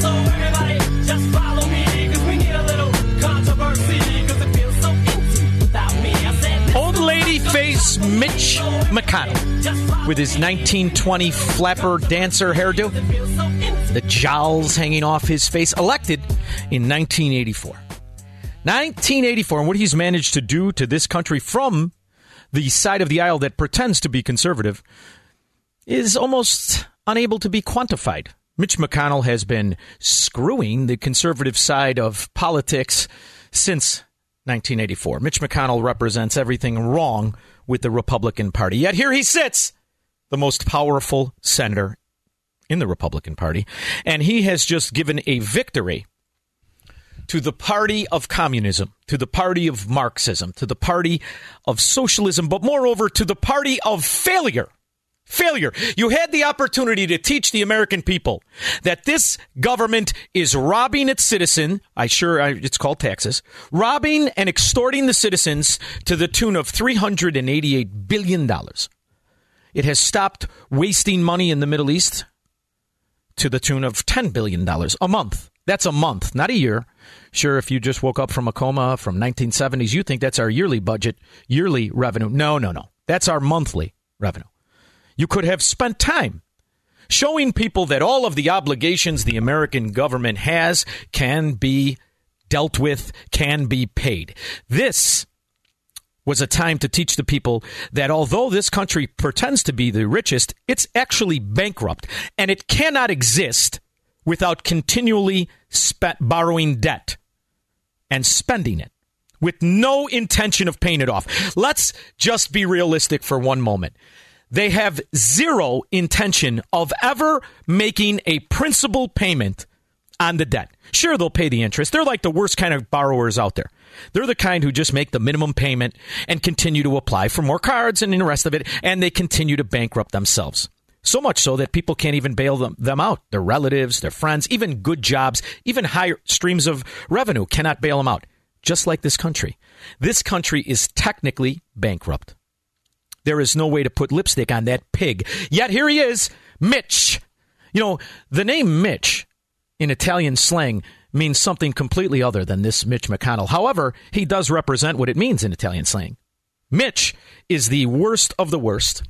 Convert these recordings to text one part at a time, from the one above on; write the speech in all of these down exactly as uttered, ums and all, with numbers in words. so everybody just follow me, because we need a little controversy, because it feels so empty without me. I said, old lady face Mitch McConnell with his nineteen twenty flapper dancer hairdo, the jowls hanging off his face, elected in nineteen eighty-four. nineteen eighty-four, and what he's managed to do to this country from the side of the aisle that pretends to be conservative is almost unable to be quantified. Mitch McConnell has been screwing the conservative side of politics since nineteen eighty-four. Mitch McConnell represents everything wrong with the Republican Party. Yet here he sits, the most powerful senator in the Republican Party, and he has just given a victory to the party of communism, to the party of Marxism, to the party of socialism, but moreover to the party of failure. Failure. You had the opportunity to teach the American people that this government is robbing its citizen. I sure I, it's called taxes, robbing and extorting the citizens to the tune of three hundred eighty-eight billion dollars. It has stopped wasting money in the Middle East to the tune of ten billion dollars a month. That's a month, not a year. Sure, if you just woke up from a coma from nineteen seventies, you think that's our yearly budget, yearly revenue. No, no, no. That's our monthly revenue. You could have spent time showing people that all of the obligations the American government has can be dealt with, can be paid. This was a time to teach the people that although this country pretends to be the richest, it's actually bankrupt, and it cannot exist without continually spe- borrowing debt and spending it with no intention of paying it off. Let's just be realistic for one moment. They have zero intention of ever making a principal payment on the debt. Sure, they'll pay the interest. They're like the worst kind of borrowers out there. They're the kind who just make the minimum payment and continue to apply for more cards and the rest of it, and they continue to bankrupt themselves. So much so that people can't even bail them, them out. Their relatives, their friends, even good jobs, even higher streams of revenue cannot bail them out. Just like this country. This country is technically bankrupt. There is no way to put lipstick on that pig. Yet here he is, Mitch. You know, the name Mitch in Italian slang means something completely other than this Mitch McConnell. However, he does represent what it means in Italian slang. Mitch is the worst of the worst,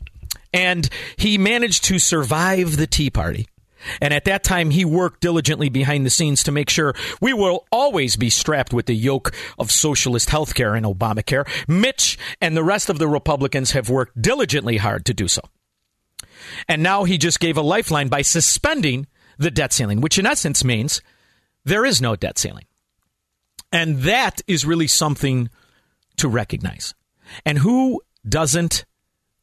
and he managed to survive the Tea Party. And at that time, he worked diligently behind the scenes to make sure we will always be strapped with the yoke of socialist health care and Obamacare. Mitch and the rest of the Republicans have worked diligently hard to do so. And now he just gave a lifeline by suspending the debt ceiling, which in essence means there is no debt ceiling. And that is really something to recognize. And who doesn't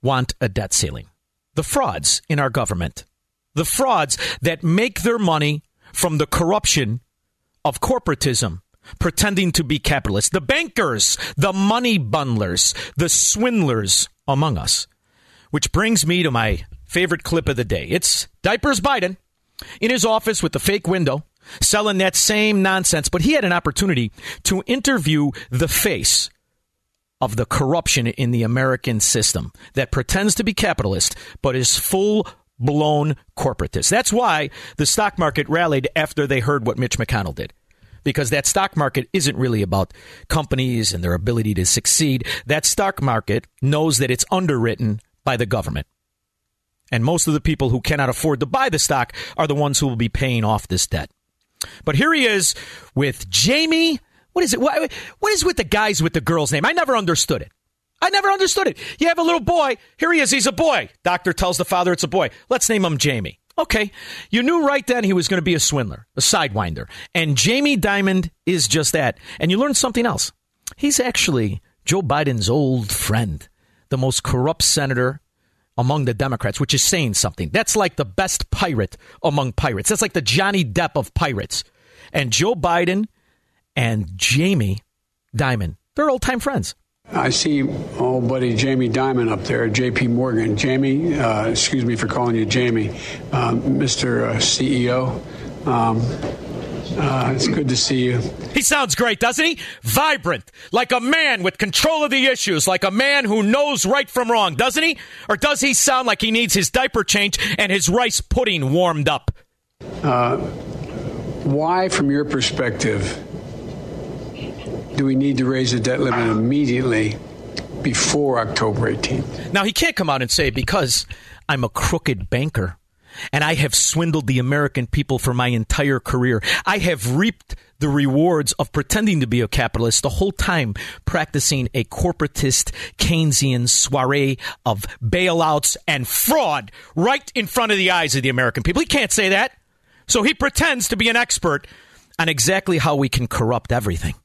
want a debt ceiling? The frauds in our government. The frauds that make their money from the corruption of corporatism, pretending to be capitalists. The bankers, the money bundlers, the swindlers among us. Which brings me to my favorite clip of the day. It's Diapers Biden in his office with the fake window, selling that same nonsense. But he had an opportunity to interview the face of the corruption in the American system that pretends to be capitalist, but is full of blown corporatists. That's why the stock market rallied after they heard what Mitch McConnell did, because that stock market isn't really about companies and their ability to succeed. That stock market knows that it's underwritten by the government. And most of the people who cannot afford to buy the stock are the ones who will be paying off this debt. But here he is with Jamie. What is it? What, what is with the guys with the girl's name? I never understood it. I never understood it. You have a little boy. Here he is. He's a boy. Doctor tells the father it's a boy. Let's name him Jamie. Okay. You knew right then he was going to be a swindler, a sidewinder. And Jamie Dimon is just that. And you learned something else. He's actually Joe Biden's old friend, the most corrupt senator among the Democrats, which is saying something. That's like the best pirate among pirates. That's like the Johnny Depp of pirates. And Joe Biden and Jamie Dimon, they're old-time friends. I see old buddy Jamie Dimon up there, J P. Morgan. Jamie, uh, excuse me for calling you Jamie, uh, Mister Uh, C E O. Um, uh, it's good to see you. He sounds great, doesn't he? Vibrant, like a man with control of the issues, like a man who knows right from wrong, doesn't he? Or does he sound like he needs his diaper changed and his rice pudding warmed up? Uh, why, from your perspective, do we need to raise the debt limit immediately before October eighteenth? Now, he can't come out and say, because I'm a crooked banker and I have swindled the American people for my entire career. I have reaped the rewards of pretending to be a capitalist the whole time, practicing a corporatist Keynesian soiree of bailouts and fraud right in front of the eyes of the American people. He can't say that. So he pretends to be an expert on exactly how we can corrupt everything.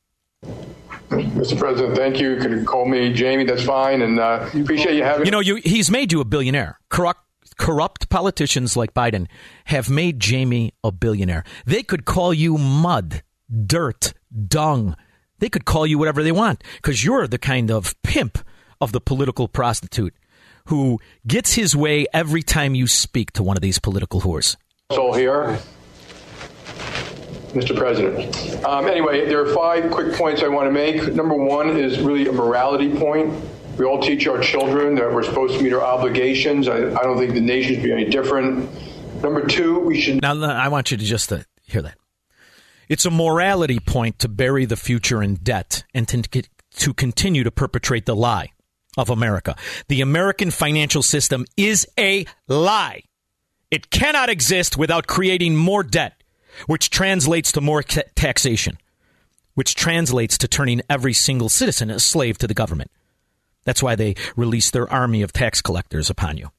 Mister President, thank you. You can call me Jamie. That's fine. And uh, appreciate you having. You know, you, he's made you a billionaire. Corrupt, corrupt politicians like Biden have made Jamie a billionaire. They could call you mud, dirt, dung. They could call you whatever they want because you're the kind of pimp of the political prostitute who gets his way every time you speak to one of these political whores. So here. Mister President. Um, anyway, there are five quick points I want to make. Number one is really a morality point. We all teach our children that we're supposed to meet our obligations. I, I don't think the nation should be any different. Number two, we should... Now, I want you to just uh, hear that. It's a morality point to bury the future in debt and to, to continue to perpetrate the lie of America. The American financial system is a lie. It cannot exist without creating more debt, which translates to more t- taxation, which translates to turning every single citizen a slave to the government. That's why they release their army of tax collectors upon you.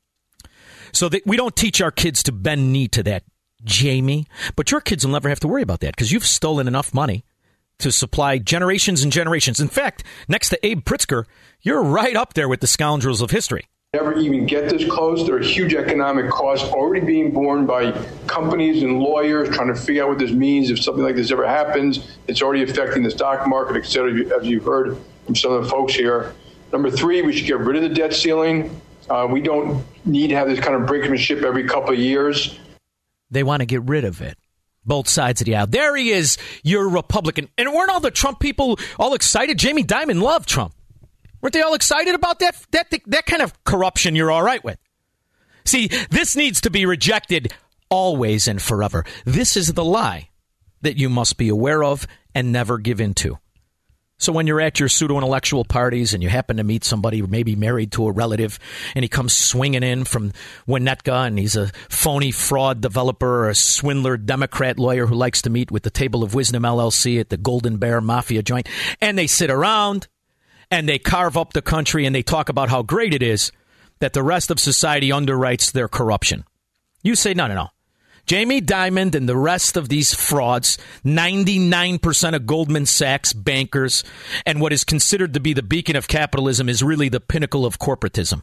So that we don't teach our kids to bend knee to that, Jamie. But your kids will never have to worry about that because you've stolen enough money to supply generations and generations. In fact, next to Abe Pritzker, you're right up there with the scoundrels of history. Never even get this close. There are huge economic costs already being borne by companies and lawyers trying to figure out what this means. If something like this ever happens, it's already affecting the stock market, et cetera, as you've heard from some of the folks here. Number three, we should get rid of the debt ceiling. Uh, we don't need to have this kind of brinkmanship every couple of years. They want to get rid of it. Both sides of the aisle. There he is. You're a Republican. And weren't all the Trump people all excited? Jamie Dimon loved Trump. Weren't they all excited about that, that that kind of corruption you're all right with? See, this needs to be rejected always and forever. This is the lie that you must be aware of and never give in to. So when you're at your pseudo-intellectual parties and you happen to meet somebody maybe married to a relative and he comes swinging in from Winnetka and he's a phony fraud developer or a swindler Democrat lawyer who likes to meet with the Table of Wisdom L L C at the Golden Bear Mafia joint, and they sit around and they carve up the country and they talk about how great it is that the rest of society underwrites their corruption. You say, no, no, no. Jamie Dimon and the rest of these frauds, ninety-nine percent of Goldman Sachs bankers, and what is considered to be the beacon of capitalism is really the pinnacle of corporatism.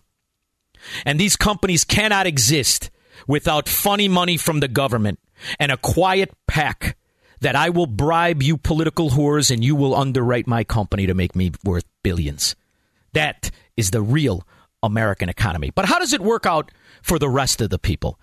And these companies cannot exist without funny money from the government and a quiet pack that I will bribe you political whores and you will underwrite my company to make me worth billions. That is the real American economy. But how does it work out for the rest of the people?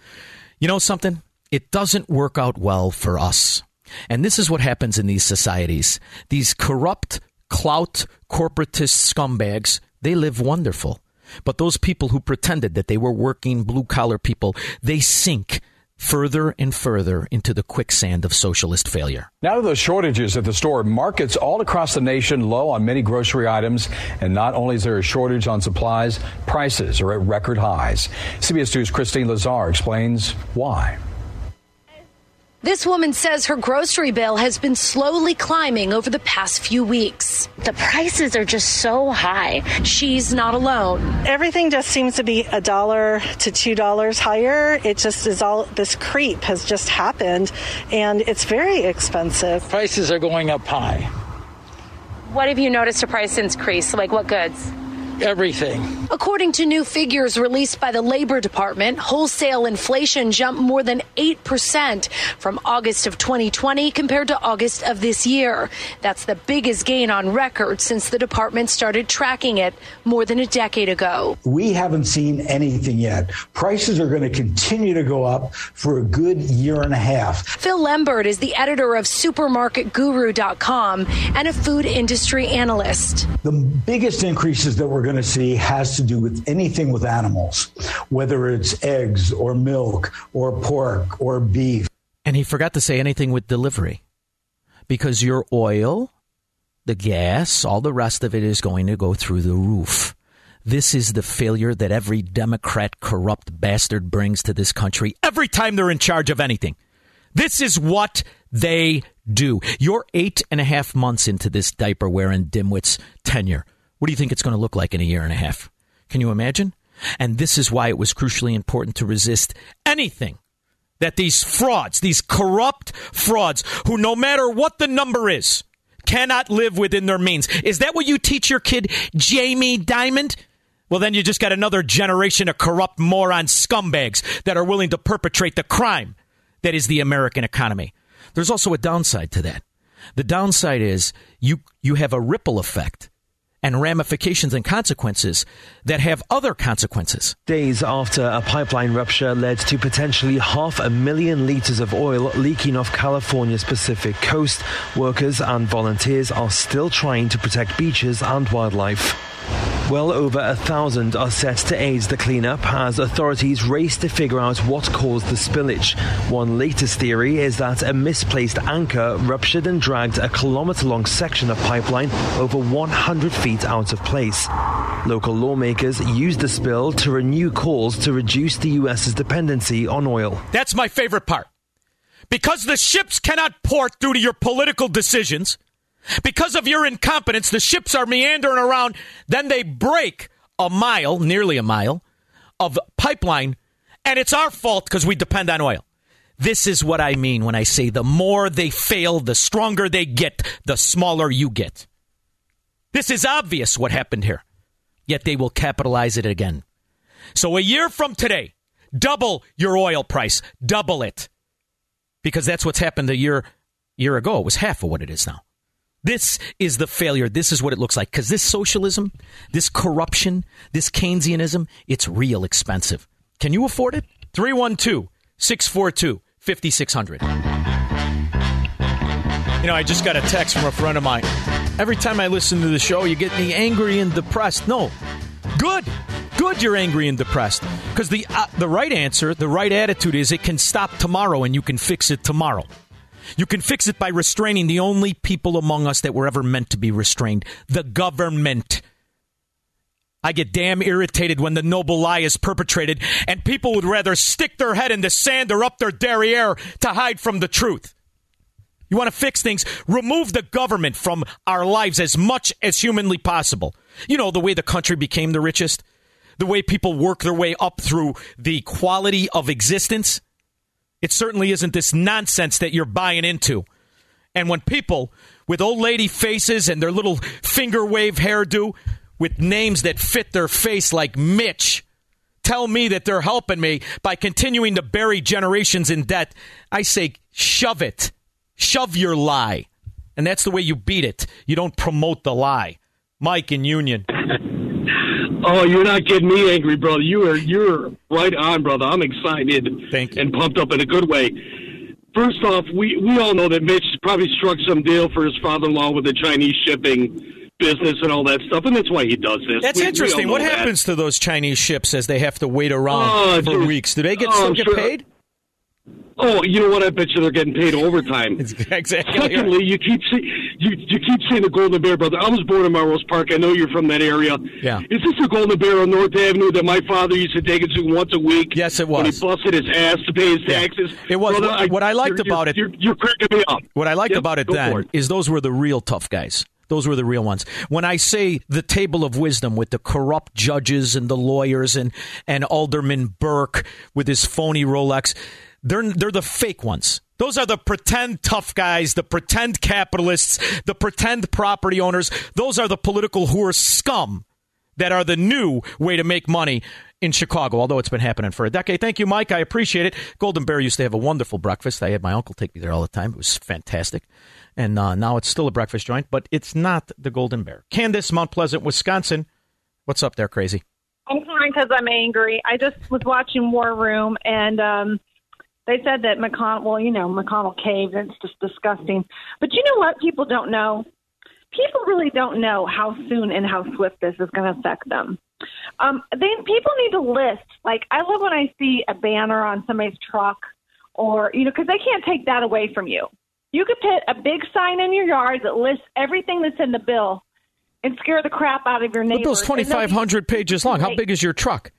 You know something? It doesn't work out well for us. And this is what happens in these societies. These corrupt, clout, corporatist scumbags, they live wonderful. But those people who pretended that they were working blue-collar people, they sink further and further into the quicksand of socialist failure. Now to the shortages at the store. Markets all across the nation low on many grocery items. And not only is there a shortage on supplies, prices are at record highs. C B S two's Christine Lazar explains why. This woman says her grocery bill has been slowly climbing over the past few weeks. The prices are just so high. She's not alone. Everything just seems to be a dollar to two dollars higher. It just is all this creep has just happened, and it's very expensive. Prices are going up high. What have you noticed a price increase? Like what goods? Everything. According to new figures released by the Labor Department, wholesale inflation jumped more than eight percent from August of twenty twenty compared to August of this year. That's the biggest gain on record since the department started tracking it more than a decade ago. We haven't seen anything yet. Prices are going to continue to go up for a good year and a half. Phil Lembert is the editor of supermarket guru dot com and a food industry analyst. The biggest increases that we're going to see has to do with anything with animals, whether it's eggs or milk or pork or beef. And he forgot to say anything with delivery, because your oil, the gas, all the rest of it is going to go through the roof. This is the failure that every Democrat corrupt bastard brings to this country every time they're in charge of anything. This is what they do. You're eight and a half months into this diaper wearing dimwit's tenure. What do you think it's going to look like in a year and a half? Can you imagine? And this is why it was crucially important to resist anything that these frauds, these corrupt frauds, who no matter what the number is, cannot live within their means. Is that what you teach your kid, Jamie Dimon? Well, then you just got another generation of corrupt moron scumbags that are willing to perpetrate the crime that is the American economy. There's also a downside to that. The downside is you, you have a ripple effect and ramifications and consequences that have other consequences. Days after a pipeline rupture led to potentially half a million liters of oil leaking off California's Pacific coast, workers and volunteers are still trying to protect beaches and wildlife. Well over a thousand are set to aid the cleanup as authorities race to figure out what caused the spillage. One latest theory is that a misplaced anchor ruptured and dragged a kilometre-long section of pipeline over one hundred feet out of place. Local lawmakers used the spill to renew calls to reduce the U S's dependency on oil. That's my favorite part. Because the ships cannot port due to your political decisions, because of your incompetence, the ships are meandering around. Then they break a mile, nearly a mile, of pipeline, and it's our fault because we depend on oil. This is what I mean when I say the more they fail, the stronger they get, the smaller you get. This is obvious what happened here, yet they will capitalize it again. So a year from today, double your oil price, double it, because that's what's happened a year, year ago. It was half of what it is now. This is the failure. This is what it looks like. Because this socialism, this corruption, this Keynesianism, it's real expensive. Can you afford it? three one two, six four two, five six zero zero. You know, I just got a text from a friend of mine. Every time I listen to the show, you get me angry and depressed. No. Good. Good you're angry and depressed. Because the, uh, the right answer, the right attitude is it can stop tomorrow and you can fix it tomorrow. You can fix it by restraining the only people among us that were ever meant to be restrained, the government. I get damn irritated when the noble lie is perpetrated and people would rather stick their head in the sand or up their derriere to hide from the truth. You want to fix things? Remove the government from our lives as much as humanly possible. You know, the way the country became the richest, the way people work their way up through the quality of existence. It certainly isn't this nonsense that you're buying into. And when people with old lady faces and their little finger wave hairdo with names that fit their face like Mitch tell me that they're helping me by continuing to bury generations in debt, I say, shove it. Shove your lie. And that's the way you beat it. You don't promote the lie. Mike in Union. Oh, you're not getting me angry, brother. You are, you're right on, brother. I'm excited Thank you. And pumped up in a good way. First off, we, we all know that Mitch probably struck some deal for his father-in-law with the Chinese shipping business and all that stuff, and that's why he does this. That's we, interesting. We what that. happens to those Chinese ships as they have to wait around uh, for dude, weeks? Do they get, oh, still get sure. paid? Oh, you know what? I bet you they're getting paid overtime. Exactly. Secondly, right. you keep see, you you keep saying the Golden Bear, brother. I was born in Melrose Park. I know you're from that area. Yeah. Is this the Golden Bear on North Avenue that my father used to take it to once a week? Yes, it was. When he busted his ass to pay his yeah. taxes. It was. Brother, what, I, what I liked about it, you're, you're cracking me up. What I liked yep, about it then it. is those were the real tough guys. Those were the real ones. When I say the Table of Wisdom with the corrupt judges and the lawyers and, and Alderman Burke with his phony Rolex, they're they're the fake ones. Those are the pretend tough guys, the pretend capitalists, the pretend property owners. Those are the political whore scum that are the new way to make money in Chicago, although it's been happening for a decade. Thank you, Mike. I appreciate it. Golden Bear used to have a wonderful breakfast. I had my uncle take me there all the time. It was fantastic. And uh, now it's still a breakfast joint, but it's not the Golden Bear. Candace, Mount Pleasant, Wisconsin. What's up there, crazy? I'm fine because I'm angry. I just was watching War Room, and um, they said that McConnell, well, you know, McConnell caved. It's just disgusting. But you know what people don't know? People really don't know how soon and how swift this is going to affect them. Um, they, people need to list. Like, I love when I see a banner on somebody's truck or, you know, because they can't take that away from you. You could put a big sign in your yard that lists everything that's in the bill and scare the crap out of your neighbors. But those twenty-five hundred pages long, how big is your truck?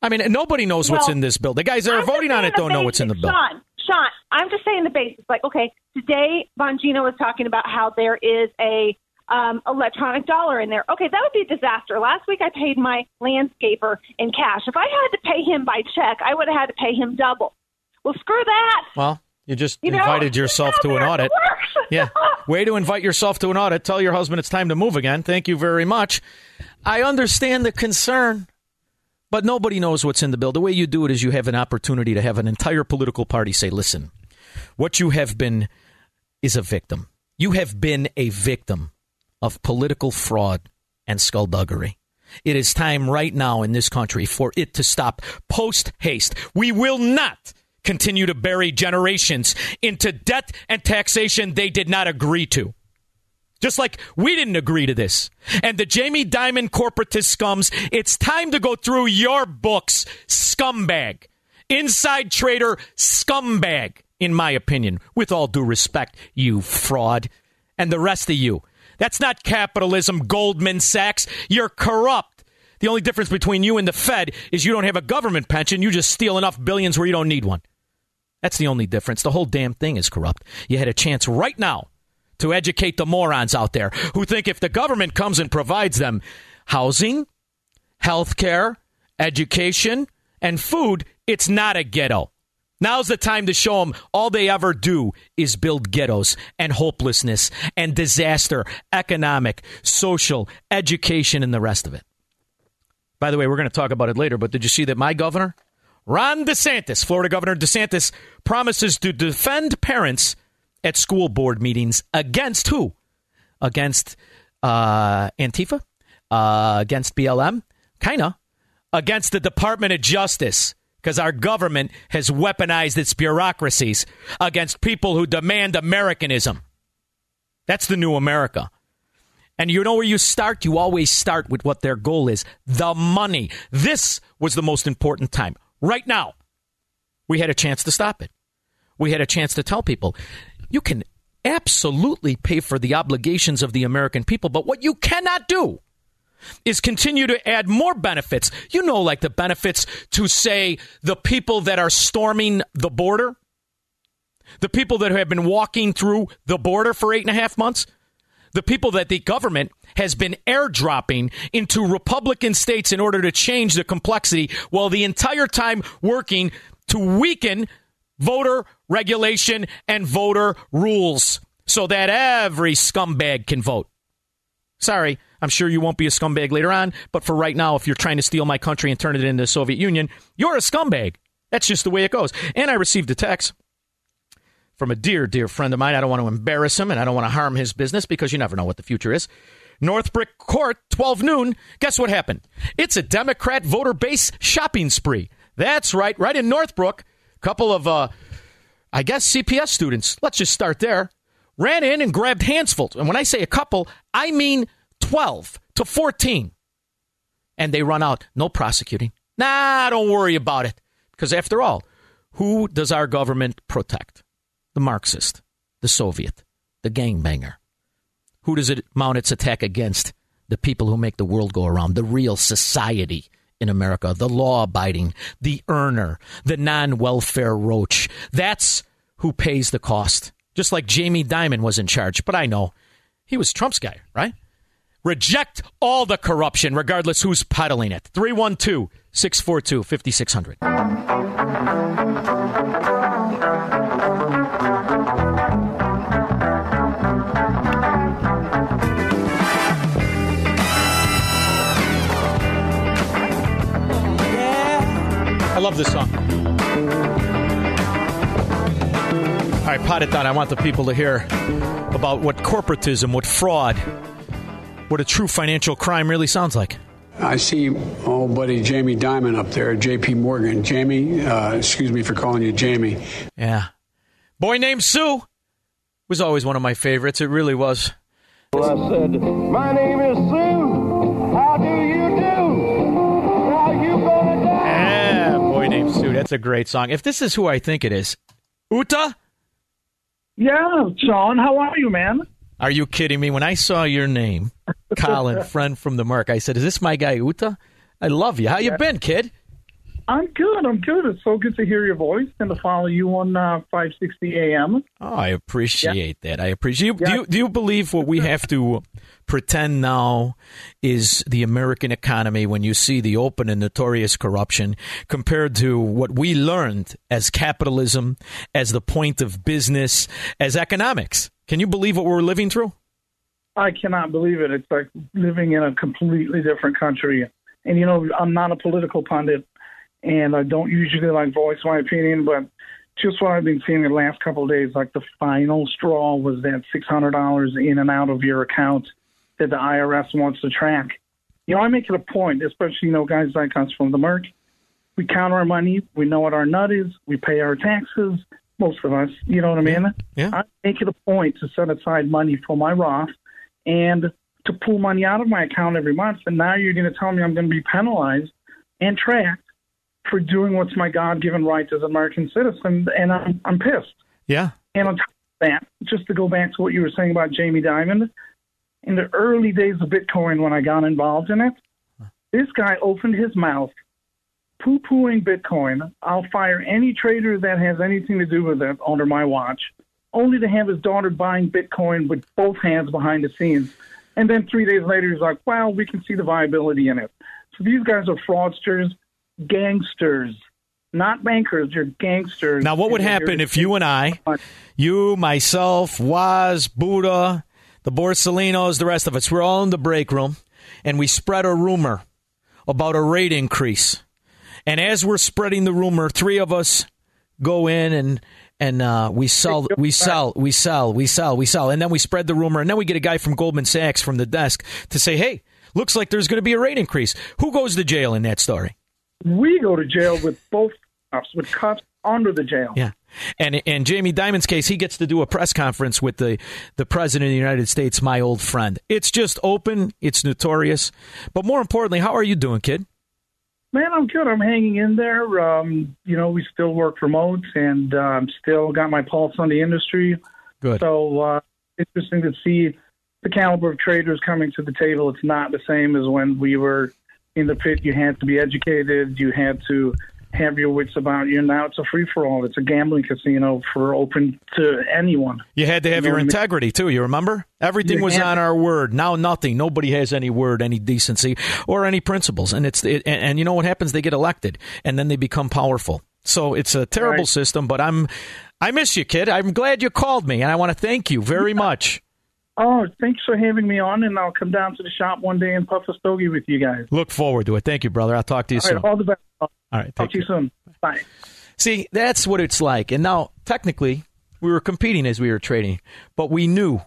I mean, nobody knows well, what's in this bill. The guys that are I'm voting on it don't basis. know what's in the bill. Sean, Sean, I'm just saying the basics. Like, okay, today Bongino was talking about how there is a um, electronic dollar in there. Okay, that would be a disaster. Last week I paid my landscaper in cash. If I had to pay him by check, I would have had to pay him double. Well, screw that. Well. You just you invited know, yourself to an audit. Yeah. Way to invite yourself to an audit. Tell your husband it's time to move again. Thank you very much. I understand the concern, but nobody knows what's in the bill. The way you do it is you have an opportunity to have an entire political party say, listen, what you have been is a victim. You have been a victim of political fraud and skullduggery. It is time right now in this country for it to stop post haste. We will not continue to bury generations into debt and taxation they did not agree to. Just like we didn't agree to this. And the Jamie Dimon corporatist scums, it's time to go through your books, scumbag. Inside trader, scumbag, in my opinion. With all due respect, you fraud. And the rest of you. That's not capitalism, Goldman Sachs. You're corrupt. The only difference between you and the Fed is you don't have a government pension. You just steal enough billions where you don't need one. That's the only difference. The whole damn thing is corrupt. You had a chance right now to educate the morons out there who think if the government comes and provides them housing, health care, education, and food, it's not a ghetto. Now's the time to show them all they ever do is build ghettos and hopelessness and disaster, economic, social, education, and the rest of it. By the way, we're going to talk about it later, but did you see that my governor, Ron DeSantis, Florida Governor DeSantis, promises to defend parents at school board meetings against who? Against uh, Antifa? Uh, against B L M? Kind of. Against the Department of Justice, because our government has weaponized its bureaucracies against people who demand Americanism. That's the new America. And you know where you start? You always start with what their goal is, the money. This was the most important time. Right now, we had a chance to stop it. We had a chance to tell people, you can absolutely pay for the obligations of the American people, but what you cannot do is continue to add more benefits. You know, like the benefits to, say, the people that are storming the border, the people that have been walking through the border for eight and a half months. The people that the government has been airdropping into Republican states in order to change the complexity while the entire time working to weaken voter regulation and voter rules so that every scumbag can vote. Sorry, I'm sure you won't be a scumbag later on, but for right now, if you're trying to steal my country and turn it into the Soviet Union, you're a scumbag. That's just the way it goes. And I received a text from a dear, dear friend of mine. I don't want to embarrass him, and I don't want to harm his business because you never know what the future is. Northbrook Court, twelve noon. Guess what happened? It's a Democrat voter base shopping spree. That's right. Right in Northbrook, a couple of, uh, I guess, C P S students. Let's just start there. Ran in and grabbed handsful. And when I say a couple, I mean twelve to fourteen. And they run out. No prosecuting. Nah, don't worry about it. Because after all, Who does our government protect? The Marxist, the Soviet, the gangbanger. Who does it mount its attack against? The people who make the world go around, the real society in America, the law-abiding, the earner, the non-welfare roach. That's who pays the cost. Just like Jamie Dimon was in charge, but I know he was Trump's guy, right? Reject all the corruption, regardless who's peddling it. three one two, six four two, five six zero zero. Yeah. I love this song. All right, pot it down. I want the people to hear about what corporatism, what fraud, what a true financial crime really sounds like. I see old buddy Jamie Dimon up there, J P. Morgan. Jamie, uh, excuse me for calling you Jamie. Yeah. Boy Named Sue was always one of my favorites. It really was. Well, I said, my name is Sue. How do you do? How you gonna die? Yeah, Boy Named Sue. That's a great song. If this is who I think it is, Uta? Yeah, John. How are you, man? Are you kidding me? When I saw your name, Colin, friend from the Merck, I said, is this my guy, Uta? I love you. How you yeah. been, kid? I'm good. I'm good. It's so good to hear your voice and to follow you on uh, five sixty A M. Oh, I appreciate yeah. that. I appreciate you, yeah. do you. Do you believe what we have to pretend now is the American economy when you see the open and notorious corruption compared to what we learned as capitalism, as the point of business, as economics? Can you believe what we're living through? I cannot believe it. It's like living in a completely different country. And, you know, I'm not a political pundit, and I don't usually like voice my opinion, but just what I've been seeing the last couple of days, like the final straw was that six hundred dollars in and out of your account that the I R S wants to track. You know, I make it a point, especially, you know, guys like us from the Merck. We count our money. We know what our nut is. We pay our taxes. Most of us, you know what I mean? Yeah. I make it a point to set aside money for my Roth and to pull money out of my account every month. And now you're going to tell me I'm going to be penalized and tracked for doing what's my God-given right as an American citizen, and I'm, I'm pissed. Yeah. And on top of that, just to go back to what you were saying about Jamie Dimon, in the early days of Bitcoin when I got involved in it, this guy opened his mouth poo-pooing Bitcoin. I'll fire any trader that has anything to do with it under my watch, only to have his daughter buying Bitcoin with both hands behind the scenes. And then three days later, he's like, well, we can see the viability in it. So these guys are fraudsters, gangsters, not bankers. They're gangsters. Now, what would happen if you and I, you, myself, Waz, Buddha, the Borsalinos, the rest of us, we're all in the break room, and we spread a rumor about a rate increase? And as we're spreading the rumor, three of us go in and and uh, we sell, we sell, we sell, we sell, we sell. And then we spread the rumor. And then we get a guy from Goldman Sachs from the desk to say, hey, looks like there's going to be a rate increase. Who goes to jail in that story? We go to jail with both cuffs, with cuffs under the jail. Yeah. And in Jamie Dimon's case, he gets to do a press conference with the, the president of the United States, my old friend. It's just open. It's notorious. But more importantly, how are you doing, kid? Man, I'm good. I'm hanging in there. Um, you know, we still work remote, and um, still got my pulse on the industry. Good. So uh, interesting to see the caliber of traders coming to the table. It's not the same as when we were in the pit. You had to be educated. You had to have your wits about you. Now it's a free-for-all. It's a gambling casino for open to anyone. You had to have you know your integrity, I mean? too. You remember? Everything was on our word. Now nothing. Nobody has any word, any decency, or any principles. And it's it, and, and you know what happens? They get elected, and then they become powerful. So it's a terrible right. system. But I'm, I miss you, kid. I'm glad you called me, and I want to thank you very yeah. much. Oh, thanks for having me on, and I'll come down to the shop one day and puff a stogie with you guys. Look forward to it. Thank you, brother. I'll talk to you all soon. Right, all the best. All right, talk to you soon. Bye. See, that's what it's like. And now, technically, we were competing as we were trading, but we knew.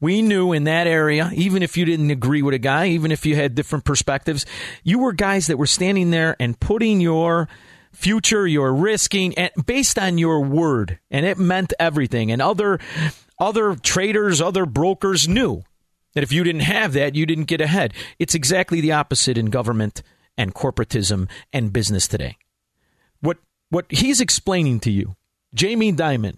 We knew in that area, even if you didn't agree with a guy, even if you had different perspectives, you were guys that were standing there and putting your future, your risking, and based on your word, and it meant everything. And other... Other traders, other brokers knew that if you didn't have that, you didn't get ahead. It's exactly the opposite in government and corporatism and business today. What what he's explaining to you, Jamie Dimon,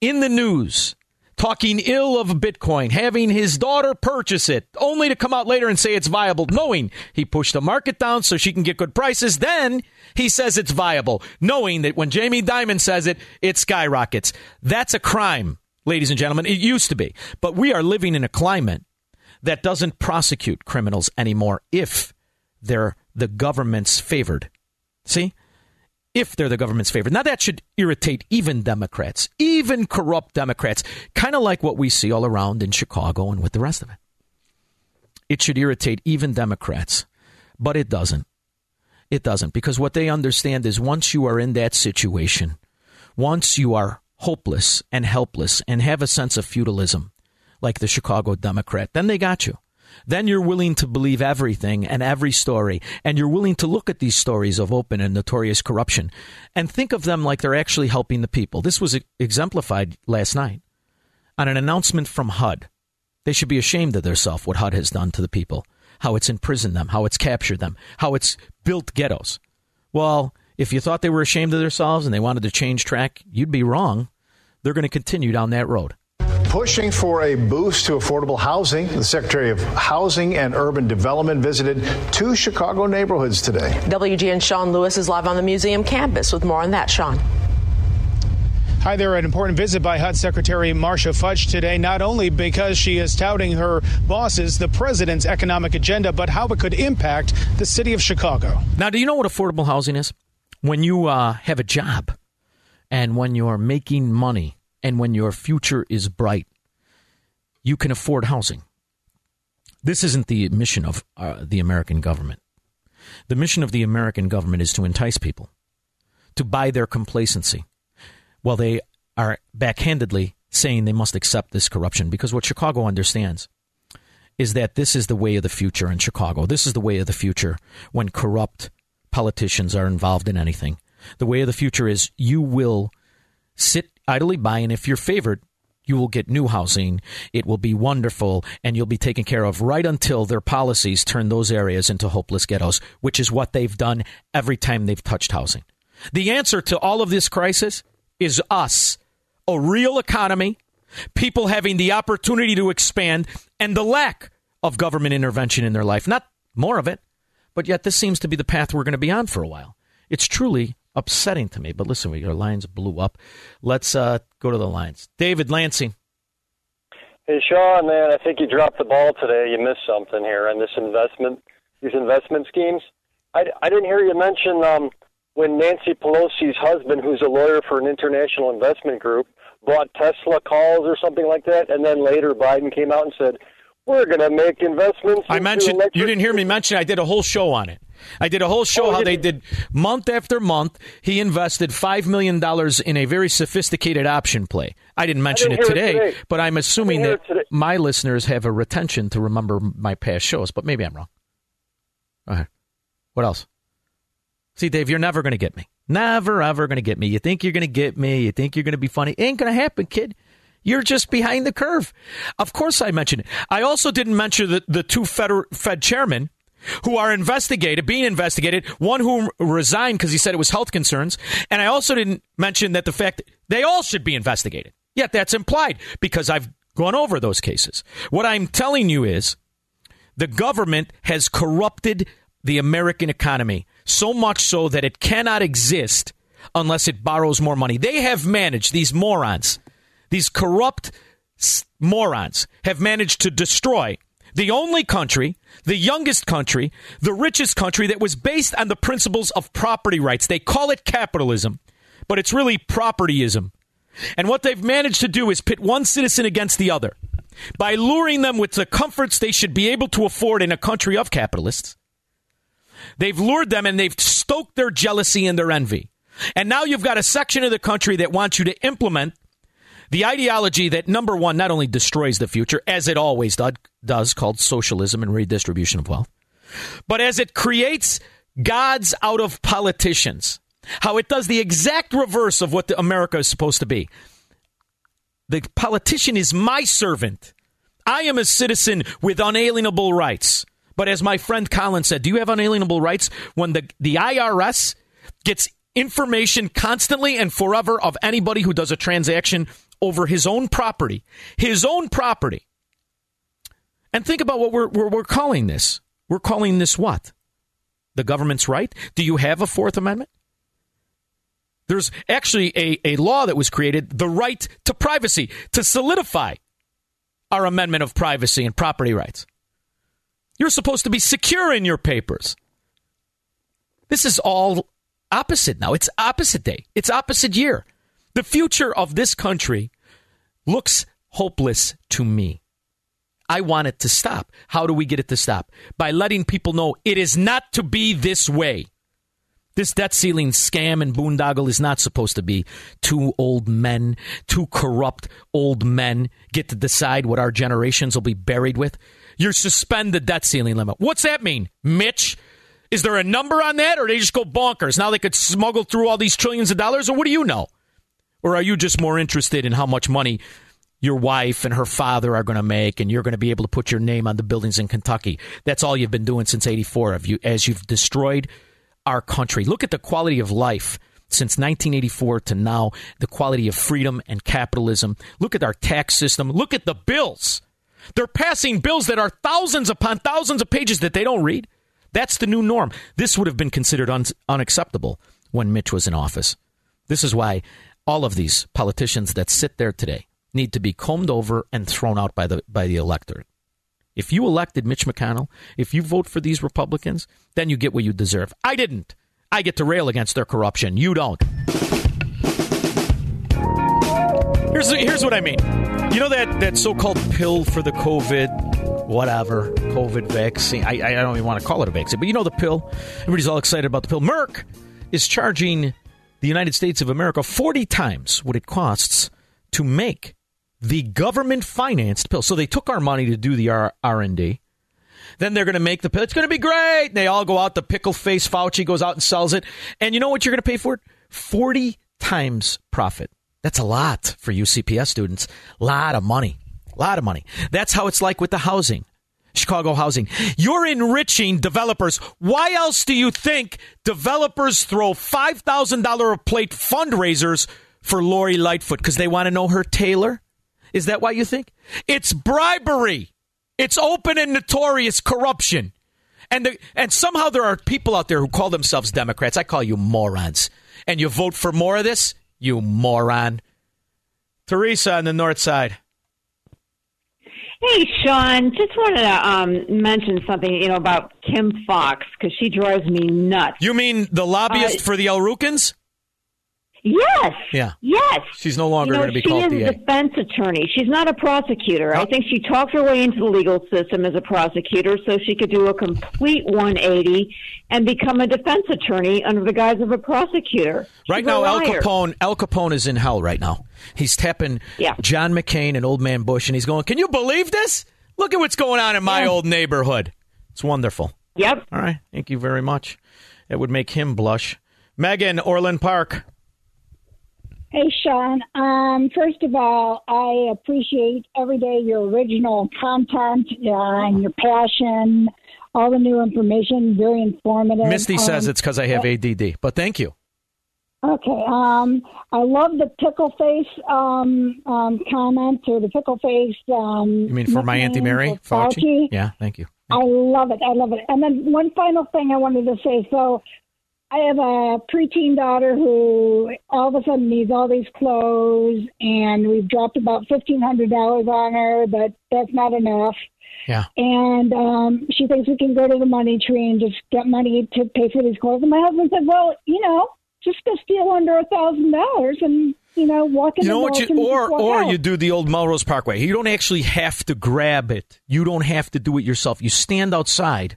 in the news, talking ill of Bitcoin, having his daughter purchase it, only to come out later and say it's viable, knowing he pushed the market down so she can get good prices. Then he says it's viable, knowing that when Jamie Dimon says it, it skyrockets. That's a crime, ladies and gentlemen. It used to be. But we are living in a climate that doesn't prosecute criminals anymore if they're the government's favored. See? If they're the government's favorite. Now, that should irritate even Democrats, even corrupt Democrats, kind of like what we see all around in Chicago and with the rest of it. It should irritate even Democrats, but it doesn't. It doesn't, because what they understand is once you are in that situation, once you are hopeless and helpless and have a sense of feudalism, like the Chicago Democrat, then they got you. Then you're willing to believe everything and every story, and you're willing to look at these stories of open and notorious corruption and think of them like they're actually helping the people. This was exemplified last night on an announcement from H U D. They should be ashamed of themselves, what H U D has done to the people, how it's imprisoned them, how it's captured them, how it's built ghettos. Well, if you thought they were ashamed of themselves and they wanted to change track, you'd be wrong. They're going to continue down that road. Pushing for a boost to affordable housing, the Secretary of Housing and Urban Development visited two Chicago neighborhoods today. W G N's Sean Lewis is live on the museum campus with more on that, Sean. Hi there, an important visit by H U D Secretary Marsha Fudge today, not only because she is touting her bosses, the president's economic agenda, but how it could impact the city of Chicago. Now, do you know what affordable housing is? When you uh, have a job and when you're making money, and when your future is bright, you can afford housing. This isn't the mission of uh, the American government. The mission of the American government is to entice people, to buy their complacency, while they are backhandedly saying they must accept this corruption. Because what Chicago understands is that this is the way of the future in Chicago. This is the way of the future when corrupt politicians are involved in anything. The way of the future is you will sit idly by, and if you're favored, you will get new housing. It will be wonderful, and you'll be taken care of right until their policies turn those areas into hopeless ghettos, which is what they've done every time they've touched housing. The answer to all of this crisis is us, a real economy, people having the opportunity to expand, and the lack of government intervention in their life. Not more of it, but yet this seems to be the path we're going to be on for a while. It's truly upsetting to me. But listen, we, our lines blew up. Let's uh, go to the lines. David Lansing. Hey, Sean, man, I think you dropped the ball today. You missed something here on this investment, these investment schemes. I, I didn't hear you mention um, when Nancy Pelosi's husband, who's a lawyer for an international investment group, bought Tesla calls or something like that, and then later Biden came out and said, we're going to make investments. I mentioned, electric- you didn't hear me mention, I did a whole show on it. I did a whole show oh, how they did month after month. He invested five million dollars in a very sophisticated option play. I didn't mention I didn't it, today, it today, but I'm assuming that my listeners have a retention to remember my past shows, but maybe I'm wrong. All right. What else? See, Dave, you're never going to get me. Never, ever going to get me. You think you're going to get me. You think you're going to be funny. It ain't going to happen, kid. You're just behind the curve. Of course I mentioned it. I also didn't mention the, the two Fed, Fed chairmen who are investigated, being investigated, one who resigned because he said it was health concerns. And I also didn't mention that the fact that they all should be investigated. Yet that's implied because I've gone over those cases. What I'm telling you is the government has corrupted the American economy so much so that it cannot exist unless it borrows more money. They have managed, these morons, these corrupt morons have managed to destroy the only country, the youngest country, the richest country that was based on the principles of property rights. They call it capitalism, but it's really propertyism. And what they've managed to do is pit one citizen against the other by luring them with the comforts they should be able to afford in a country of capitalists. They've lured them and they've stoked their jealousy and their envy. And now you've got a section of the country that wants you to implement the ideology that, number one, not only destroys the future, as it always does, called socialism and redistribution of wealth, but as it creates gods out of politicians, how it does the exact reverse of what America is supposed to be. The politician is my servant. I am a citizen with unalienable rights. But as my friend Colin said, do you have unalienable rights when the, the I R S gets information constantly and forever of anybody who does a transaction over his own property, his own property. And think about what we're, we're, we're calling this. We're calling this what? The government's right? Do you have a Fourth Amendment? There's actually a, a law that was created, the right to privacy, to solidify our amendment of privacy and property rights. You're supposed to be secure in your papers. This is all opposite now. It's opposite day. It's opposite year. The future of this country looks hopeless to me. I want it to stop. How do we get it to stop? By letting people know it is not to be this way. This debt ceiling scam and boondoggle is not supposed to be two old men, two corrupt old men get to decide what our generations will be buried with. You suspend the debt ceiling limit. What's that mean, Mitch? Is there a number on that, or they just go bonkers? Now they could smuggle through all these trillions of dollars, or what do you know? Or are you just more interested in how much money your wife and her father are going to make, and you're going to be able to put your name on the buildings in Kentucky? That's all you've been doing since eighty-four, of you, as you've destroyed our country. Look at the quality of life since nineteen eighty-four to now, the quality of freedom and capitalism. Look at our tax system. Look at the bills. They're passing bills that are thousands upon thousands of pages that they don't read. That's the new norm. This would have been considered un- unacceptable when Mitch was in office. This is why all of these politicians that sit there today need to be combed over and thrown out by the by the electorate. If you elected Mitch McConnell, if you vote for these Republicans, then you get what you deserve. I didn't. I get to rail against their corruption. You don't. Here's, here's what I mean. You know that, that so-called pill for the COVID, whatever, COVID vaccine? I, I don't even want to call it a vaccine, but you know the pill. Everybody's all excited about the pill. Merck is charging the United States of America forty times what it costs to make the government-financed pill. So they took our money to do the R and D. Then they're going to make the pill. It's going to be great. And they all go out. The pickle-face Fauci goes out and sells it. And you know what you're going to pay for it? forty times profit. That's a lot for U C P S students. A lot of money. A lot of money. That's how it's like with the housing. Chicago housing. You're enriching developers. Why else do you think developers throw five thousand dollars a plate fundraisers for Lori Lightfoot? Because they want to know her tailor? Is that why you think? It's bribery. It's open and notorious corruption. And the, and somehow there are people out there who call themselves Democrats. I call you morons. And you vote for more of this? You moron. Teresa on the north side. Hey, Sean. Just wanted to um, mention something, you know, about Kim Foxx, because she drives me nuts. You mean the lobbyist uh, for the Elrukins? Yes. Yeah. Yes. She's no longer you know, going to be called D A. She is a defense attorney. She's not a prosecutor. Oh. I think she talked her way into the legal system as a prosecutor so she could do a complete one eighty and become a defense attorney under the guise of a prosecutor. She's right now, Al Capone, Al Capone is in hell right now. He's tapping yeah. John McCain and Old Man Bush, and he's going, "Can you believe this? Look at what's going on in my yeah. old neighborhood." It's wonderful. Yep. All right. Thank you very much. It would make him blush. Megan, Orland Park. Hey, Sean. Um, first of all, I appreciate every day your original content uh, and your passion, all the new information, very informative. Misty um, says it's because I have A D D, but thank you. Okay. Um, I love the pickle face um, um, comments or the pickle face. Um, you mean for my Auntie Mary? Fauci? Fauci? Yeah, thank you. Thank I you. love it. I love it. And then one final thing I wanted to say. So, I have a preteen daughter who all of a sudden needs all these clothes, and we've dropped about fifteen hundred dollars on her, but that's not enough. Yeah. And um, she thinks we can go to the money tree and just get money to pay for these clothes. And my husband said, well, you know, just go steal under one thousand dollars and, you know, walk in you know what you, Or, or out. You do the old Melrose Parkway. You don't actually have to grab it. You don't have to do it yourself. You stand outside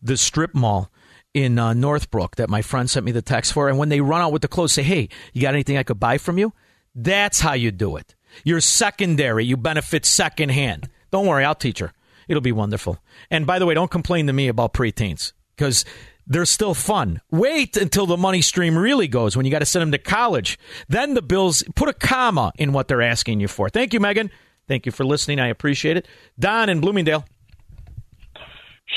the strip mall in uh, Northbrook that my friend sent me the text for. And when they run out with the clothes, say, hey, you got anything I could buy from you? That's how you do it. You're secondary. You benefit secondhand. Don't worry. I'll teach her. It'll be wonderful. And by the way, don't complain to me about preteens because they're still fun. Wait until the money stream really goes when you got to send them to college. Then the bills, put a comma in what they're asking you for. Thank you, Megan. Thank you for listening. I appreciate it. Don in Bloomingdale.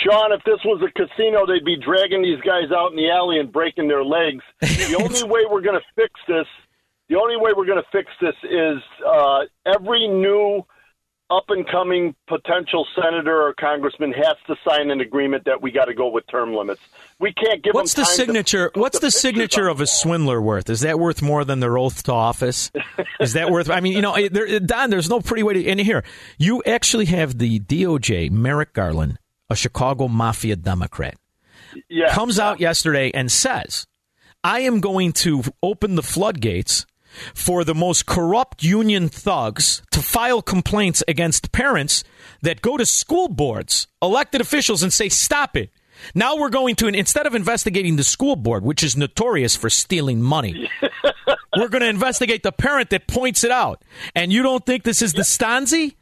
Sean, if this was a casino, they'd be dragging these guys out in the alley and breaking their legs. The only way we're going to fix this, the only way we're going to fix this is uh, every new up-and-coming potential senator or congressman has to sign an agreement that we got to go with term limits. We can't give what's them time the signature, to put What's the, the signature of a swindler worth? Is that worth more than their oath to office? Is that worth... I mean, you know, there, Don, there's no pretty way to... And here, you actually have the D O J, Merrick Garland, a Chicago Mafia Democrat, yeah. comes out yesterday and says, I am going to open the floodgates for the most corrupt union thugs to file complaints against parents that go to school boards, elected officials, and say, stop it. Now we're going to, instead of investigating the school board, which is notorious for stealing money, we're going to investigate the parent that points it out. And you don't think this is the Stanzi?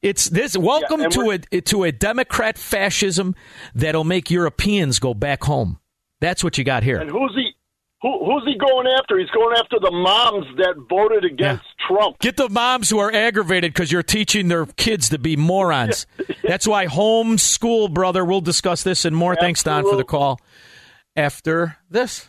It's this. Welcome yeah, to a to a Democrat fascism that'll make Europeans go back home. That's what you got here. And who's he? Who, who's he going after? He's going after the moms that voted against yeah. Trump. Get the moms who are aggravated because you're teaching their kids to be morons. That's why homeschool, brother. We'll discuss this and more. Absolutely. Thanks, Don, for the call. After this.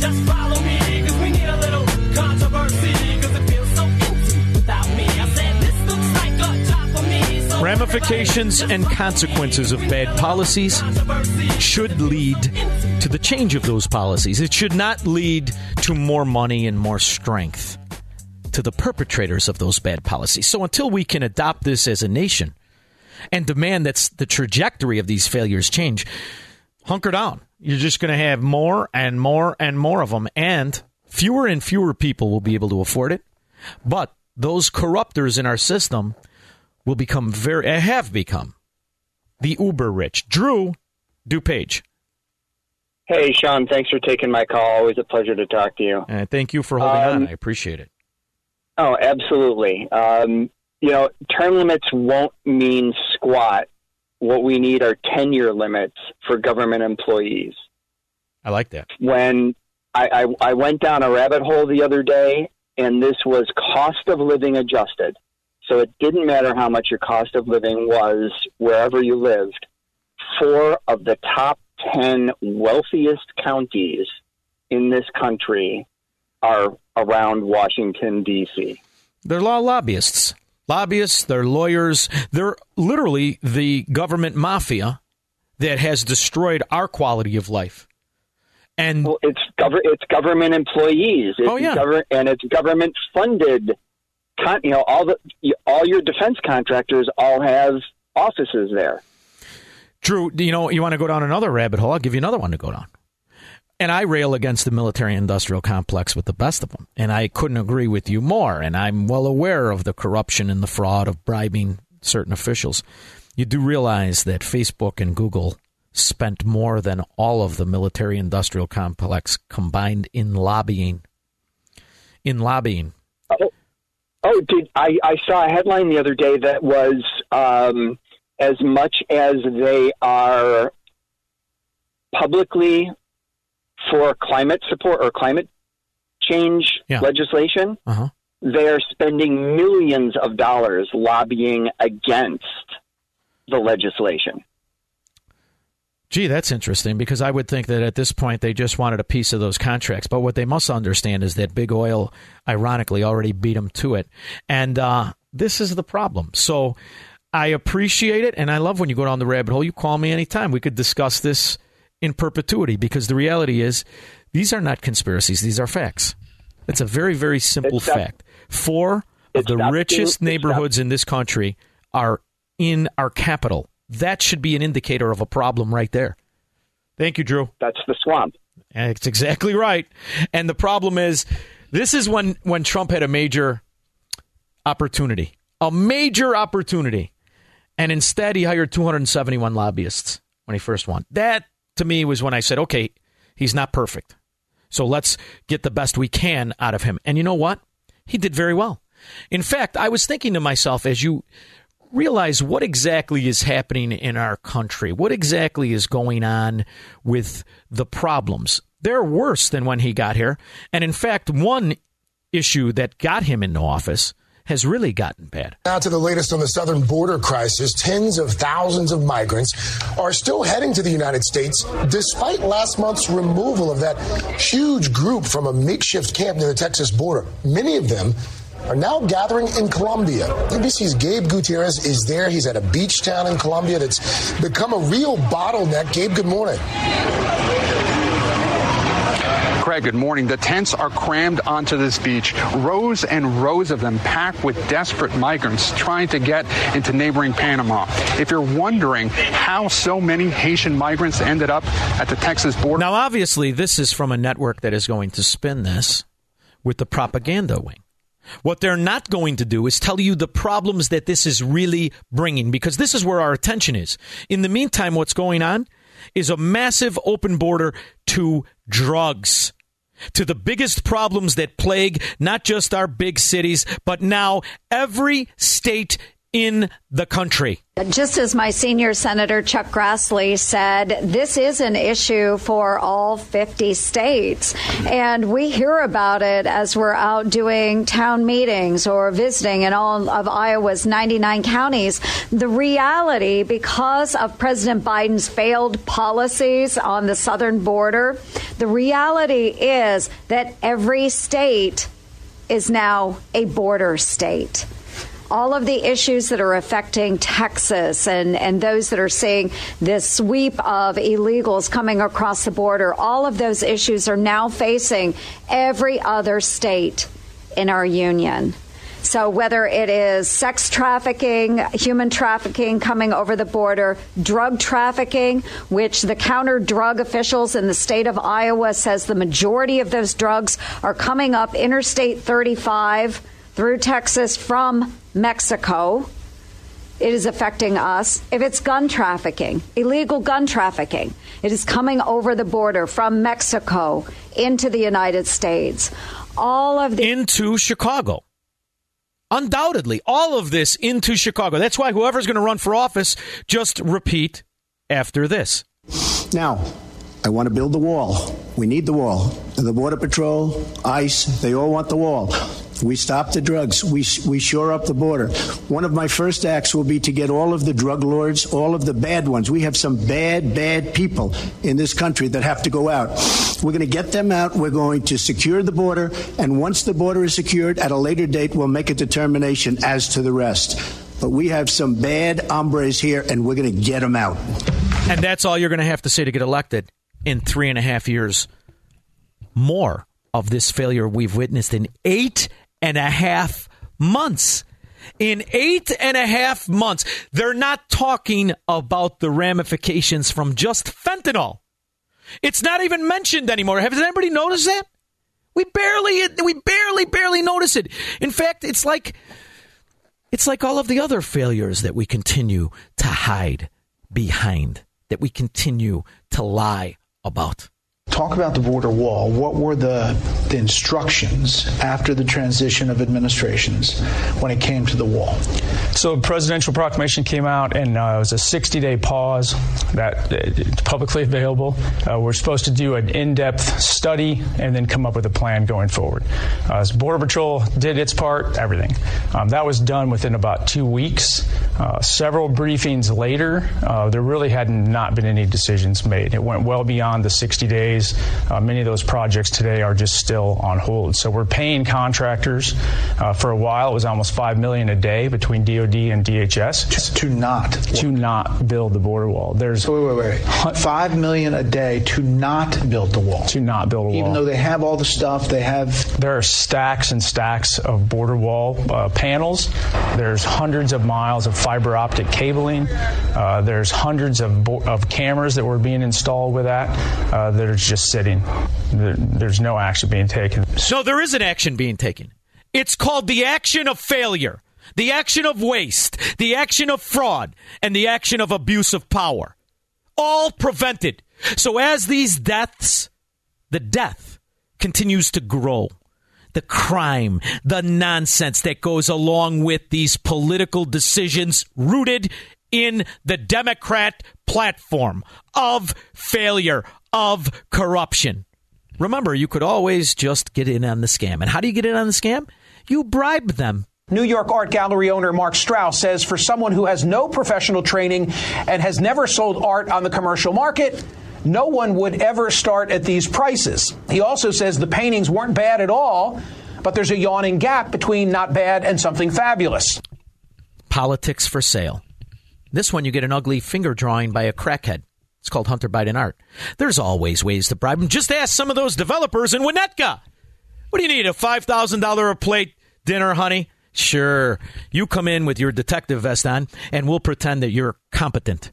just follow me, because we need a little controversy, because it feels so empty without me. I said this looks like a job for me. So ramifications and consequences of bad policies should lead to the change of those policies. It should not lead to more money and more strength to the perpetrators of those bad policies. So until we can adopt this as a nation and demand that the trajectory of these failures change, hunker down. You're just going to have more and more and more of them, and fewer and fewer people will be able to afford it. But those corruptors in our system will become very, have become the uber rich. Drew DuPage. Hey, Sean, thanks for taking my call. Always a pleasure to talk to you. And thank you for holding um, on. I appreciate it. Oh, absolutely. Um, you know, term limits won't mean squat. What we need are tenure limits for government employees. I like that. When I, I, I went down a rabbit hole the other day, and this was cost of living adjusted. So it didn't matter how much your cost of living was wherever you lived. Four of the top ten wealthiest counties in this country are around Washington, D C. They're law lobbyists. Lobbyists, they're lawyers, they're literally the government mafia that has destroyed our quality of life. And well, it's, gov- it's government employees. It's oh, yeah. Gov- and it's government funded. Con- you know, all the all your defense contractors all have offices there. Drew, you know, you want to go down another rabbit hole? I'll give you another one to go down. And I rail against the military-industrial complex with the best of them, and I couldn't agree with you more, and I'm well aware of the corruption and the fraud of bribing certain officials. You do realize that Facebook and Google spent more than all of the military-industrial complex combined in lobbying. In lobbying. Oh, oh dude, I, I saw a headline the other day that was um, as much as they are publicly... for climate support or climate change yeah. legislation, uh-huh. they are spending millions of dollars lobbying against the legislation. Gee, that's interesting, because I would think that at this point they just wanted a piece of those contracts. But what they must understand is that big oil, ironically, already beat them to it. And uh, this is the problem. So I appreciate it, and I love when you go down the rabbit hole. You call me anytime. We could discuss this in perpetuity, because the reality is these are not conspiracies. These are facts. It's a very, very simple fact. Four of the richest neighborhoods in this country are in our capital. That should be an indicator of a problem right there. Thank you, Drew. That's the swamp. That's exactly right. And the problem is this is when, when Trump had a major opportunity, a major opportunity. And instead he hired two hundred seventy-one lobbyists. when he first won. That, to me, was when I said, okay, he's not perfect. So let's get the best we can out of him. And you know what? He did very well. In fact, I was thinking to myself, as you realize what exactly is happening in our country, what exactly is going on with the problems, they're worse than when he got here. And in fact, one issue that got him into office has really gotten bad. Now to the latest on the southern border crisis. Tens of thousands of migrants are still heading to the United States despite last month's removal of that huge group from a makeshift camp near the Texas border. Many of them are now gathering in Colombia. N B C's Gabe Gutierrez is there. He's at a beach town in Colombia that's become a real bottleneck. Gabe, good morning. Craig, good morning. The tents are crammed onto this beach, rows and rows of them packed with desperate migrants trying to get into neighboring Panama. If you're wondering how so many Haitian migrants ended up at the Texas border. Now, obviously, this is from a network that is going to spin this with the propaganda wing. What they're not going to do is tell you the problems that this is really bringing, because this is where our attention is. In the meantime, what's going on is a massive open border to drugs, to the biggest problems that plague not just our big cities, but now every state in the country. Just as my senior senator Chuck Grassley said, this is an issue for all fifty states. And we hear about it as we're out doing town meetings or visiting in all of Iowa's ninety-nine counties. The reality, because of President Biden's failed policies on the southern border, the reality is that every state is now a border state. All of the issues that are affecting Texas and, and those that are seeing this sweep of illegals coming across the border, all of those issues are now facing every other state in our union. So whether it is sex trafficking, human trafficking coming over the border, drug trafficking, which the counter drug officials in the state of Iowa says the majority of those drugs are coming up Interstate thirty-five through Texas from Mexico, it is affecting us. If it's gun trafficking, illegal gun trafficking, it is coming over the border from Mexico into the United States. All of the into Chicago. Undoubtedly, all of this into Chicago. That's why whoever's going to run for office, just repeat after this. Now, I want to build the wall. We need the wall. The Border Patrol, ICE, they all want the wall. We stop the drugs. We we shore up the border. One of my first acts will be to get all of the drug lords, all of the bad ones. We have some bad, bad people in this country that have to go out. We're going to get them out. We're going to secure the border. And once the border is secured, at a later date, we'll make a determination as to the rest. But we have some bad hombres here, and we're going to get them out. And that's all you're going to have to say to get elected in three and a half years. More of this failure we've witnessed in eight and a half months. In eight and a half months, they're not talking about the ramifications from just fentanyl. It's not even mentioned anymore. Has anybody noticed that? We barely, we barely, barely notice it. In fact, it's like, it's like all of the other failures that we continue to hide behind, that we continue to lie about. Talk about the border wall. What were the, the instructions after the transition of administrations when it came to the wall? So a presidential proclamation came out, and uh, it was a sixty-day pause that it's uh, publicly available. Uh, we're supposed to do an in-depth study and then come up with a plan going forward. Uh, so Border Patrol did its part, everything. Um, that was done within about two weeks. Uh, several briefings later, uh, there really had not been any decisions made. It went well beyond the sixty days. Uh, many of those projects today are just still on hold. So we're paying contractors. Uh, for a while, it was almost five million dollars a day between D O D and D H S. Just to not. To not build the border wall. There's wait, wait, wait. five million dollars a day to not build the wall. To not build a wall. Even though they have all the stuff, they have. There are stacks and stacks of border wall uh, panels. There's hundreds of miles of fiber optic cabling. Uh, there's hundreds of, bo- of cameras that were being installed with that. Uh, there's just sitting. There's no action being taken. So there is an action being taken. It's called the action of failure, the action of waste, the action of fraud, and the action of abuse of power. all prevented. So as these deaths, the death continues to grow. The crime, the nonsense that goes along with these political decisions rooted in the Democrat platform of failure, of corruption. Remember, you could always just get in on the scam. And how do you get in on the scam? You bribe them. New York art gallery owner Mark Strauss says for someone who has no professional training and has never sold art on the commercial market, no one would ever start at these prices. He also says the paintings weren't bad at all, but there's a yawning gap between not bad and something fabulous. Politics for sale. This one, you get an ugly finger drawing by a crackhead. It's called Hunter Biden art. There's always ways to bribe them. Just ask some of those developers in Winnetka. What do you need, a five thousand dollars a plate dinner, honey? Sure. You come in with your detective vest on, and we'll pretend that you're competent.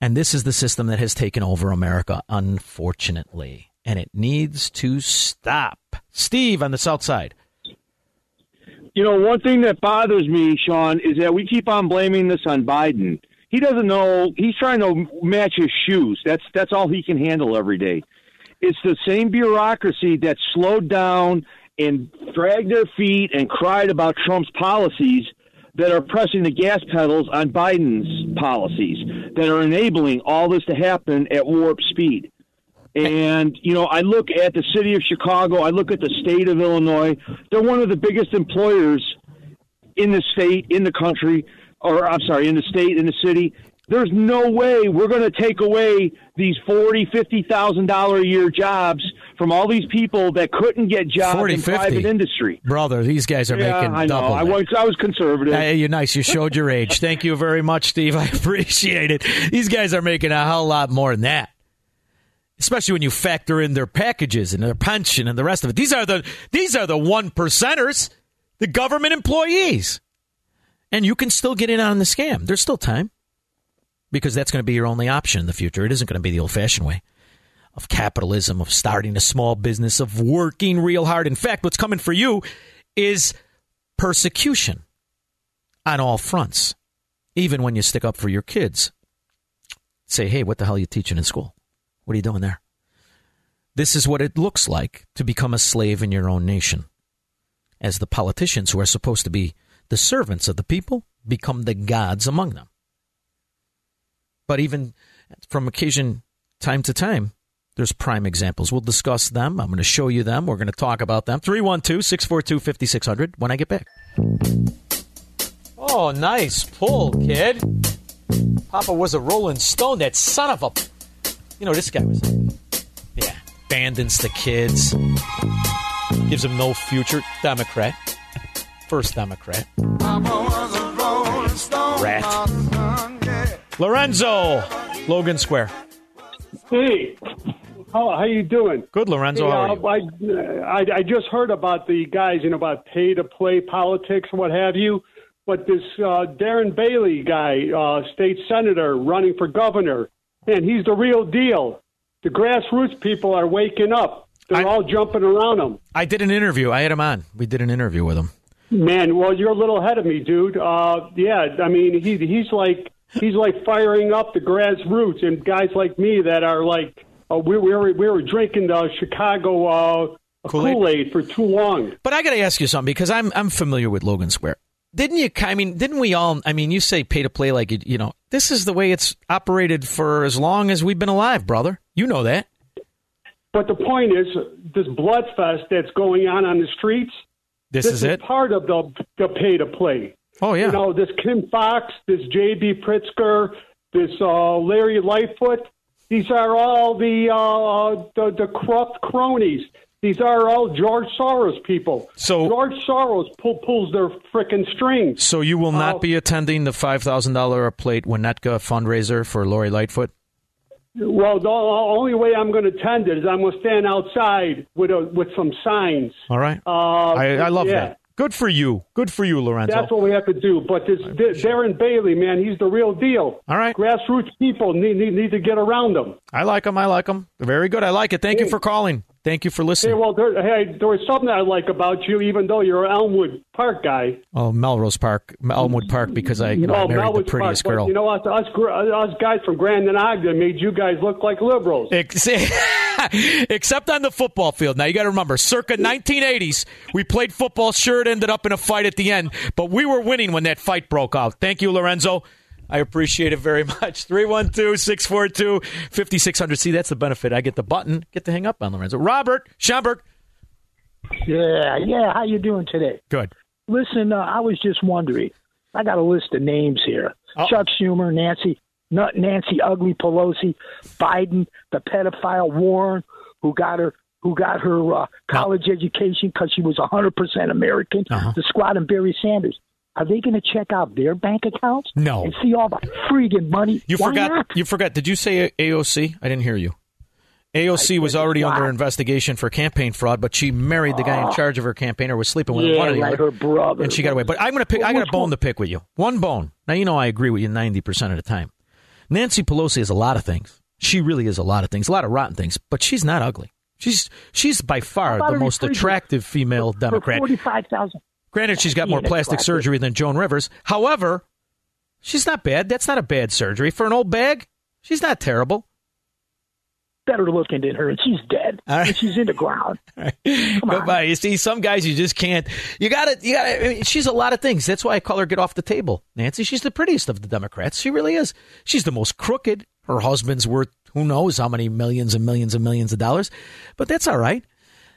And this is the system that has taken over America, unfortunately. And it needs to stop. Steve on the South Side. You know, one thing that bothers me, Sean, is that we keep on blaming this on Biden. He doesn't know. He's trying to match his shoes. That's that's all he can handle every day. It's the same bureaucracy that slowed down and dragged their feet and cried about Trump's policies that are pressing the gas pedals on Biden's policies that are enabling all this to happen at warp speed. And, you know, I look at the city of Chicago. I look at the state of Illinois. They're one of the biggest employers in the state, in the country, or I'm sorry, in the state, in the city. There's no way we're going to take away these forty thousand dollars, fifty thousand dollars a year jobs from all these people that couldn't get jobs forty, in fifty. Private industry. Brother, these guys are yeah, making I know. double. I was, I was conservative. Hey, you're nice. You showed your age. Thank you very much, Steve. I appreciate it. These guys are making a hell lot more than that, especially when you factor in their packages and their pension and the rest of it. These are the these are the one percenters, the government employees. And you can still get in on the scam. There's still time, because that's going to be your only option in the future. It isn't going to be the old-fashioned way of capitalism, of starting a small business, of working real hard. In fact, what's coming for you is persecution on all fronts, even when you stick up for your kids. Say, hey, what the hell are you teaching in school? What are you doing there? This is what it looks like to become a slave in your own nation, as the politicians who are supposed to be the servants of the people become the gods among them. But even from occasion, time to time, there's prime examples. We'll discuss them. I'm going to show you them. We're going to talk about them. three one two, six four two, five six zero zero when I get back. Oh, nice pull, kid. Papa was a Rolling Stone, that son of a... You know, this guy was... Yeah, abandons the kids. Gives them no future. Democrat. First Democrat. Papa was a Rolling Stone. Rat. Lorenzo, Logan Square. Hey, how how you doing? Good, Lorenzo. Hey, how are you? I, I, I just heard about the guys, you know, about pay-to-play politics and what have you. But this uh, Darren Bailey guy, uh, state senator running for governor, and he's the real deal. The grassroots people are waking up. They're I, all jumping around him. I did an interview. I had him on. We did an interview with him. Man, well, you're a little ahead of me, dude. Uh, yeah, I mean, he he's like... He's like firing up the grassroots and guys like me that are like, uh, we, we, were, we were drinking the Chicago uh, Kool-Aid. Kool-Aid for too long. But I got to ask you something, because I'm I'm familiar with Logan Square. Didn't you, I mean, didn't we all, I mean, you say pay to play like, you, you know, this is the way it's operated for as long as we've been alive, brother. You know that. But the point is, this bloodfest that's going on on the streets, this, this is, is it? part of the, the pay to play. Oh, yeah. You know, this Kim Foxx, this J B Pritzker, this uh, Lori Lightfoot, these are all the, uh, the the corrupt cronies. These are all George Soros people. So George Soros pull, pulls their frickin' strings. So you will not uh, be attending the five thousand dollars a plate Winnetka fundraiser for Lori Lightfoot? Well, the only way I'm going to attend it is I'm going to stand outside with a, with some signs. All right. Uh, I, I love yeah. that. Good for you. Good for you, Lorenzo. That's what we have to do. But this Darren Bailey, man, he's the real deal. All right. Grassroots people need, need, need to get around him. I like him. I like him. Very good. I like it. Thank hey. you for calling. Thank you for listening. Hey, well, there, hey, there was something I like about you, even though you're an Elmwood Park guy. Oh, Melrose Park. Elmwood Park, because I you know, oh, married Melrose the prettiest Park, girl. You know, us, us, us guys from Grand and Ogden made you guys look like liberals. Except on the football field. Now, you got to remember, circa nineteen eighties, we played football. Sure, it ended up in a fight at the end, but we were winning when that fight broke out. Thank you, Lorenzo. I appreciate it very much. three one two, six four two, five six zero zero. See, that's the benefit. I get the button. Get to hang up on Lorenzo. Robert Schomburg. Yeah, yeah. How you doing today? Good. Listen, uh, I was just wondering. I got a list of names here. Oh. Chuck Schumer, Nancy, not Nancy Ugly Pelosi, Biden, the pedophile Warren, who got her who got her uh, college oh. education because she was one hundred percent American, uh-huh. the squad and Barry Sanders. Are they going to check out their bank accounts? No. And see all the freaking money? You Why forgot. Not? You forgot. Did you say A O C? I didn't hear you. A O C was already under investigation for campaign fraud, but she married the guy in charge of her campaign, or was sleeping with yeah, one of the like other, her brother, and she got away. But I'm going to pick. Well, I got a bone one? to pick with you. One bone. Now you know I agree with you ninety percent of the time. Nancy Pelosi is a lot of things. She really is a lot of things, a lot of rotten things. But she's not ugly. She's she's by far the most attractive female for, Democrat. forty-five thousand. Granted, she's got more plastic surgery than Joan Rivers. However, she's not bad. That's not a bad surgery. For an old bag, she's not terrible. Better looking than her, and she's dead. All right. And she's in the ground. All right. Come on. Goodbye. You see, some guys you just can't. You got it. You got it. I mean, she's a lot of things. That's why I call her get off the table, Nancy. She's the prettiest of the Democrats. She really is. She's the most crooked. Her husband's worth who knows how many millions and millions and millions of dollars. But that's all right.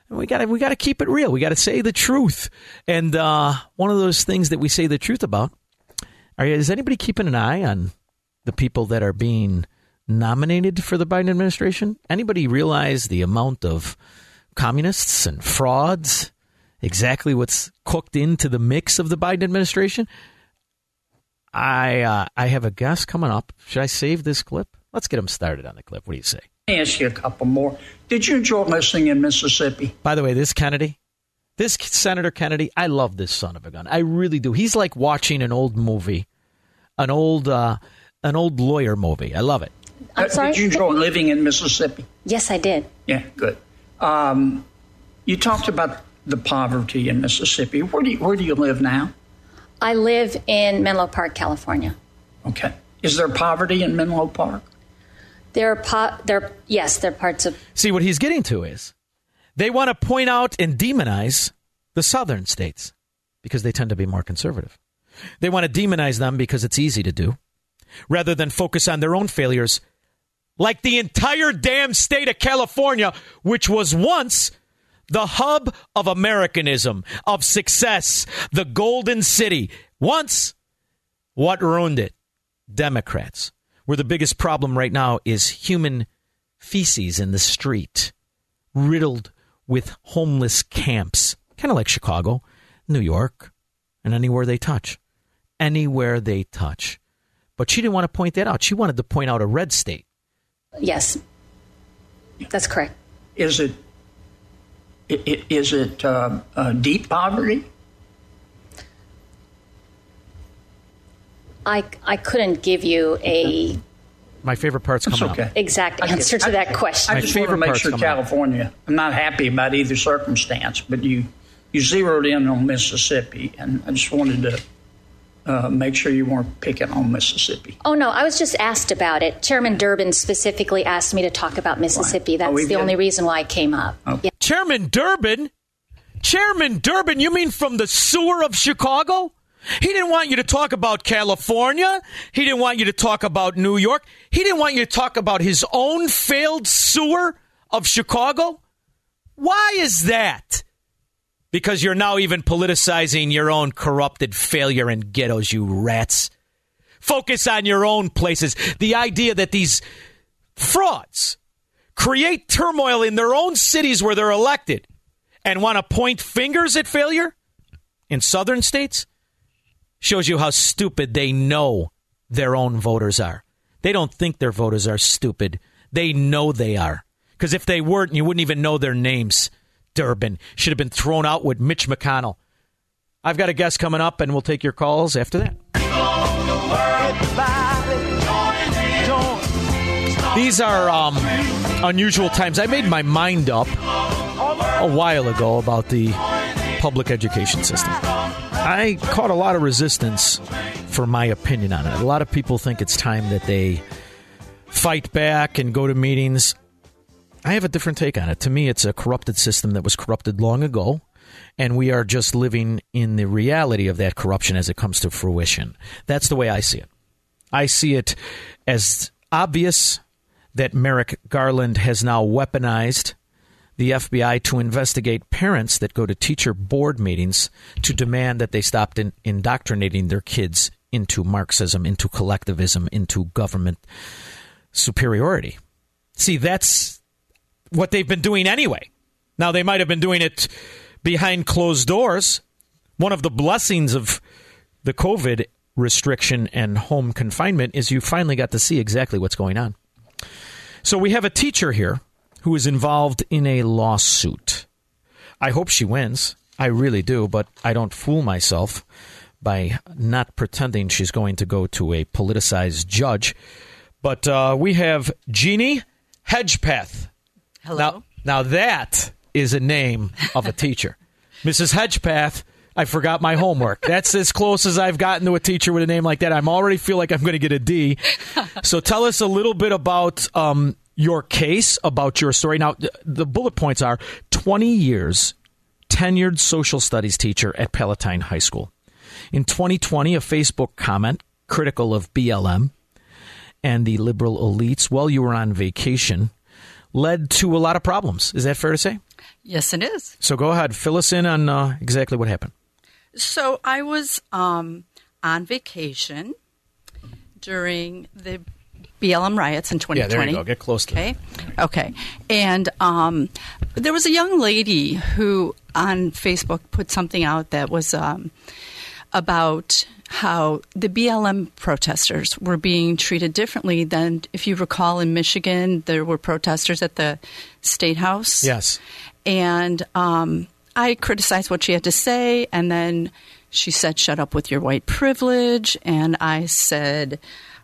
We got to we got to keep it real. We got to say the truth. And uh, one of those things that we say the truth about, are, is anybody keeping an eye on the people that are being nominated for the Biden administration? Anybody realize the amount of communists and frauds, exactly what's cooked into the mix of the Biden administration? I uh, I have a guest coming up. Should I save this clip? Let's get him started on the clip. What do you say? Let me ask you a couple more. Did you enjoy listening in Mississippi? By the way, this Kennedy, this Senator Kennedy, I love this son of a gun. I really do. He's like watching an old movie, an old uh, an old lawyer movie. I love it. I'm sorry? Did you enjoy living in Mississippi? Yes, I did. Yeah, good. Um, you talked about the poverty in Mississippi. Where do you, where do you live now? I live in Menlo Park, California. Okay. Is there poverty in Menlo Park? There are po- there, yes, there are parts of. See, what he's getting to is they want to point out and demonize the southern states because they tend to be more conservative. They want to demonize them because it's easy to do rather than focus on their own failures, like the entire damn state of California, which was once the hub of Americanism, of success, the Golden City. Once, what ruined it? Democrats. Where the biggest problem right now is human feces in the street, riddled with homeless camps, kind of like Chicago, New York, and anywhere they touch. Anywhere they touch. But she didn't want to point that out. She wanted to point out a red state. Yes, that's correct. Is it is it uh, uh, deep poverty? I, I couldn't give you a... My favorite part's coming okay. up. Exact answer I, to that question. I, I just want to make sure California... Up. I'm not happy about either circumstance, but you, you zeroed in on Mississippi, and I just wanted to uh, make sure you weren't picking on Mississippi. Oh, no, I was just asked about it. Chairman Durbin specifically asked me to talk about Mississippi. Right. That's oh, the did. only reason why I came up. Okay. Yeah. Chairman Durbin? Chairman Durbin, you mean from the sewer of Chicago? He didn't want you to talk about California. He didn't want you to talk about New York. He didn't want you to talk about his own failed sewer of Chicago. Why is that? Because you're now even politicizing your own corrupted failure in ghettos, you rats. Focus on your own places. The idea that these frauds create turmoil in their own cities where they're elected and want to point fingers at failure in southern states? Shows you how stupid they know their own voters are. They don't think their voters are stupid. They know they are. Because if they weren't, you wouldn't even know their names. Durbin should have been thrown out with Mitch McConnell. I've got a guest coming up, and we'll take your calls after that. These are um, unusual times. I made my mind up a while ago about the public education system. I caught a lot of resistance for my opinion on it. A lot of people think it's time that they fight back and go to meetings. I have a different take on it. To me, it's a corrupted system that was corrupted long ago, and we are just living in the reality of that corruption as it comes to fruition. That's the way I see it. I see it as obvious that Merrick Garland has now weaponized the F B I to investigate parents that go to teacher board meetings to demand that they stop in- indoctrinating their kids into Marxism, into collectivism, into government superiority. See, that's what they've been doing anyway. Now, they might have been doing it behind closed doors. One of the blessings of the COVID restriction and home confinement is you finally got to see exactly what's going on. So we have a teacher here who is involved in a lawsuit. I hope she wins. I really do, but I don't fool myself by not pretending she's going to go to a politicized judge. But uh, we have Jeanne Hedgepeth. Hello. Now, now that is a name of a teacher. Missus Hedgepeth, I forgot my homework. That's as close as I've gotten to a teacher with a name like that. I already feel like I'm going to get a D. So tell us a little bit about um, your case, about your story. Now, the bullet points are twenty years, tenured social studies teacher at Palatine High School. In twenty twenty, a Facebook comment critical of B L M and the liberal elites while you were on vacation led to a lot of problems. Is that fair to say? Yes, it is. So go ahead. Fill us in on uh, exactly what happened. So I was um, on vacation during the B L M riots in twenty twenty. Yeah, there you go. Get close to it. Okay. Okay. And um, there was a young lady who on Facebook put something out that was um, about how the B L M protesters were being treated differently than, if you recall, in Michigan, there were protesters at the State House. Yes. And um, I criticized what she had to say, and then she said, "Shut up with your white privilege." And I said,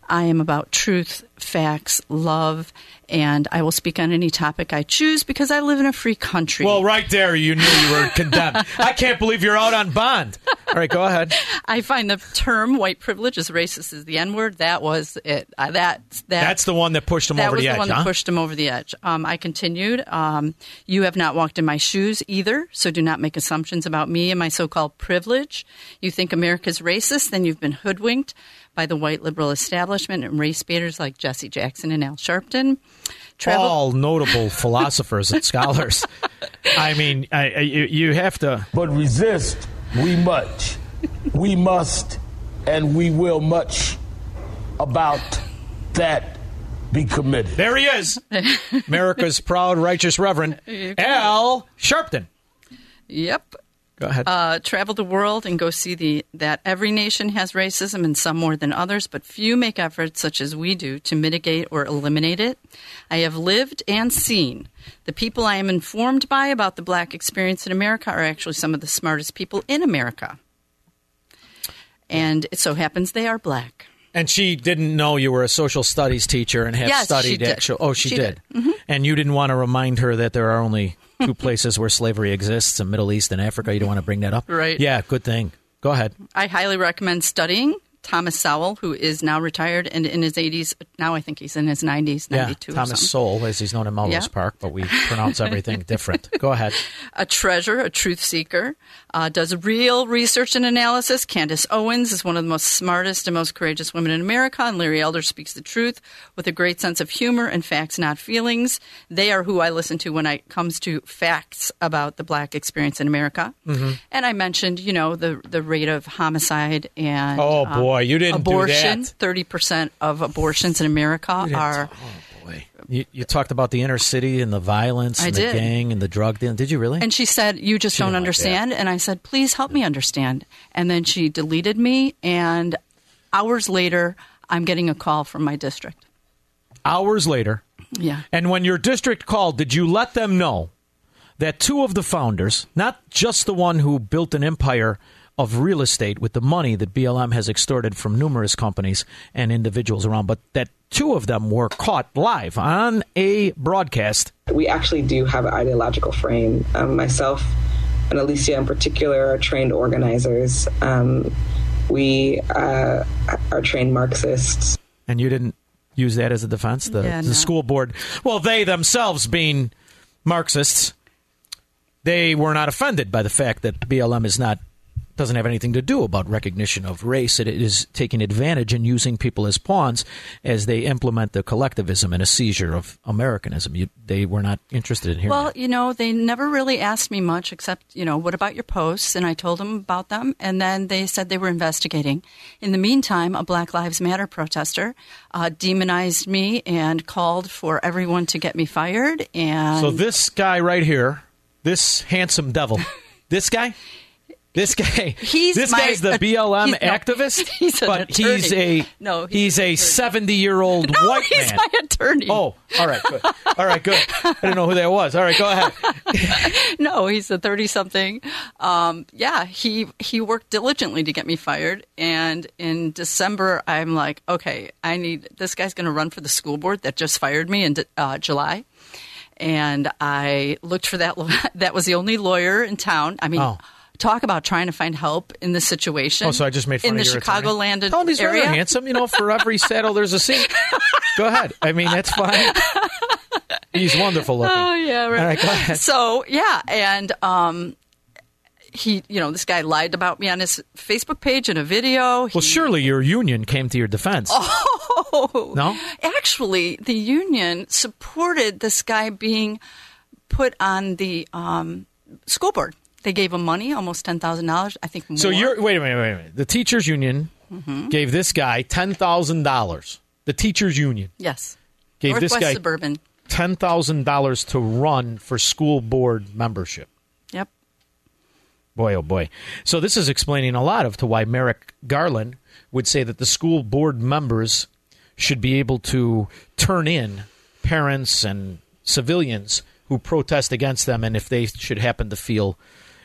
"I am about truth, facts, love, and I will speak on any topic I choose because I live in a free country." Well, right there, you knew you were condemned. I can't believe you're out on bond. All right, go ahead. I find the term white privilege is racist as the N-word. That was it. Uh, that, that That's the one that pushed him over the, the edge, That was the one huh? that pushed him over the edge. Um, I continued, um, "You have not walked in my shoes either, so do not make assumptions about me and my so-called privilege. You think America's racist, then you've been hoodwinked by the white liberal establishment and race baiters like Jesse Jackson and Al Sharpton." Travel- All notable philosophers and scholars. I mean, I, I, you have to. But resist we much. We must and we will much about that be committed. There he is. America's proud, righteous reverend, Al Sharpton. Yep. Go ahead. Uh, travel the world and go see the that every nation has racism, and some more than others, but few make efforts such as we do to mitigate or eliminate it. I have lived and seen. The people I am informed by about the black experience in America are actually some of the smartest people in America. And it so happens they are black. And she didn't know you were a social studies teacher and have yes, studied actual. Oh, she, she did. did. Mm-hmm. And you didn't want to remind her that there are only two places where slavery exists, the Middle East and Africa. You don't want to bring that up? Right. Yeah, good thing. Go ahead. I highly recommend studying Thomas Sowell, who is now retired and in his eighties. Now I think he's in his nineties, ninety-two yeah, Thomas or something. Sowell, as he's known in Melrose yeah. Park, but we pronounce everything different. Go ahead. A treasure, a truth seeker, uh, does real research and analysis. Candace Owens is one of the most smartest and most courageous women in America, and Larry Elder speaks the truth with a great sense of humor and facts, not feelings. They are who I listen to when it comes to facts about the black experience in America. Mm-hmm. And I mentioned, you know, the, the rate of homicide and oh, boy. Um, Boy, you didn't abortion, do that. thirty percent of abortions in America are... Oh, boy. You, you talked about the inner city and the violence I and did. the gang and the drug deal. Did you really? And she said, "You just she don't understand." Like, and I said, "Please help me understand." And then she deleted me. And hours later, I'm getting a call from my district. Hours later? Yeah. And when your district called, did you let them know that two of the founders, not just the one who built an empire of real estate with the money that B L M has extorted from numerous companies and individuals around, but that two of them were caught live on a broadcast. We actually do have an ideological frame. Um, myself and Alicia in particular are trained organizers. Um, we uh, are trained Marxists. And you didn't use that as a defense? The, yeah, no. the school board, well, they themselves being Marxists, they were not offended by the fact that B L M is not doesn't have anything to do about recognition of race. It is taking advantage and using people as pawns as they implement the collectivism and a seizure of Americanism. You, they were not interested in hearing Well, that. You know, they never really asked me much except, you know, what about your posts? And I told them about them. And then they said they were investigating. In the meantime, a Black Lives Matter protester uh, demonized me and called for everyone to get me fired. And so this guy right here, this handsome devil, this guy... This guy, he's this guy's the B L M he's, no, activist, he's an but attorney. he's a no, he's, he's a seventy-year-old no, white he's man. He's my attorney. Oh, all right, good. All right, good. I didn't know who that was. All right, go ahead. No, he's a thirty-something. Um, yeah, he he worked diligently to get me fired, and in December, I'm like, okay, I need this guy's going to run for the school board that just fired me in uh, July. And I looked for that. That was the only lawyer in town. I mean. Oh. Talk about trying to find help in this situation. Oh, so I just made fun in of the your Chicagoland area. Oh, he's very handsome. You know, for every saddle, there's a seat. Go ahead. I mean, that's fine. He's wonderful looking. Oh, yeah. Right. All right, go ahead. So, yeah. And um, he, you know, this guy lied about me on his Facebook page in a video. Well, he, surely your union came to your defense. Oh. No? Actually, the union supported this guy being put on the um, school board. They gave him money, almost ten thousand dollars, I think more. So you're, wait a minute, wait a minute. The teachers union mm-hmm. gave this guy ten thousand dollars. The teachers union. Yes. Gave Northwest this guy Suburban. ten thousand dollars to run for school board membership. Yep. Boy, oh boy. So this is explaining a lot of to why Merrick Garland would say that the school board members should be able to turn in parents and civilians who protest against them, and if they should happen to feel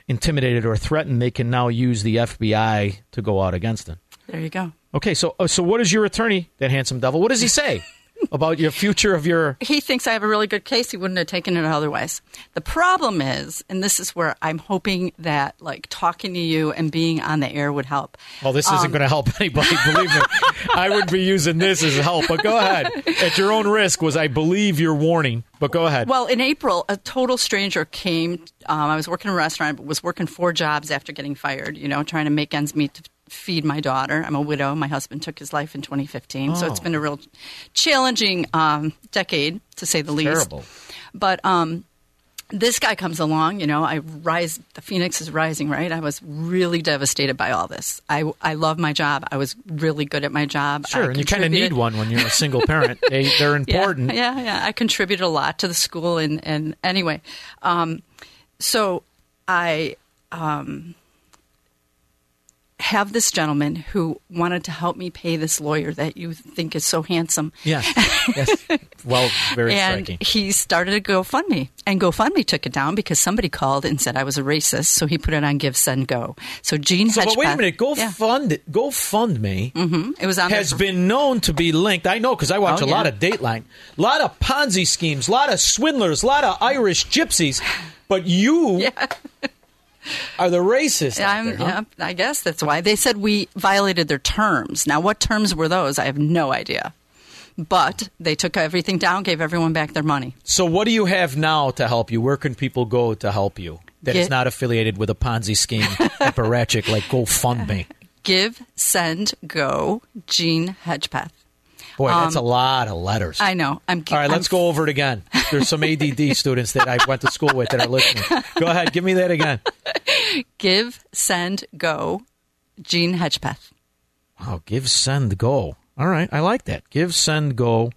intimidated or threatened, they can now use the F B I to go out against them. There you go. Okay, so so what is your attorney, that handsome devil, what does he say about your future of your... He thinks I have a really good case. He wouldn't have taken it otherwise. The problem is, and this is where I'm hoping that like talking to you and being on the air would help. Well, this um, isn't going to help anybody, believe me. I would be using this as help, but go ahead. At your own risk was, I believe, your warning. But go ahead. Well, in April, a total stranger came. Um, I was working in a restaurant, but was working four jobs after getting fired, you know, trying to make ends meet to feed my daughter. I'm a widow. My husband took his life in twenty fifteen. Oh. So it's been a real challenging um, decade, to say the it's least. Terrible. But um, this guy comes along, you know, I rise. The phoenix is rising, right? I was really devastated by all this. I, I love my job. I was really good at my job. Sure, I and you kind of need one when you're a single parent. they, they're important. Yeah, yeah, yeah. I contributed a lot to the school. And, and anyway, um, so I... Um, have this gentleman who wanted to help me pay this lawyer that you think is so handsome. Yes, yes. Well, very and striking. He started a GoFundMe, and GoFundMe took it down because somebody called and said I was a racist, so he put it on Give, Send, Go. So Jeanne so, Hedgepeth... But wait a minute, GoFund, yeah. GoFundMe mm-hmm. it was on has for- been known to be linked, I know because I watch oh, a yeah. lot of Dateline, a lot of Ponzi schemes, a lot of swindlers, a lot of Irish gypsies, but you... Yeah. Are the racists out there, huh? Yeah, I guess that's why. They said we violated their terms. Now, what terms were those? I have no idea. But they took everything down, gave everyone back their money. So what do you have now to help you? Where can people go to help you that Get- is not affiliated with a Ponzi scheme, apparatchik, like GoFundMe? Give, Send, Go, Jeanne Hedgepeth. Boy, that's um, a lot of letters. I know. I'm. All right, I'm, let's go over it again. There's some A D D students that I went to school with that are listening. Go ahead. Give me that again. Give, Send, Go, Jeanne Hedgepeth. Oh, Give, Send, Go. All right. I like that. Give, Send, Go.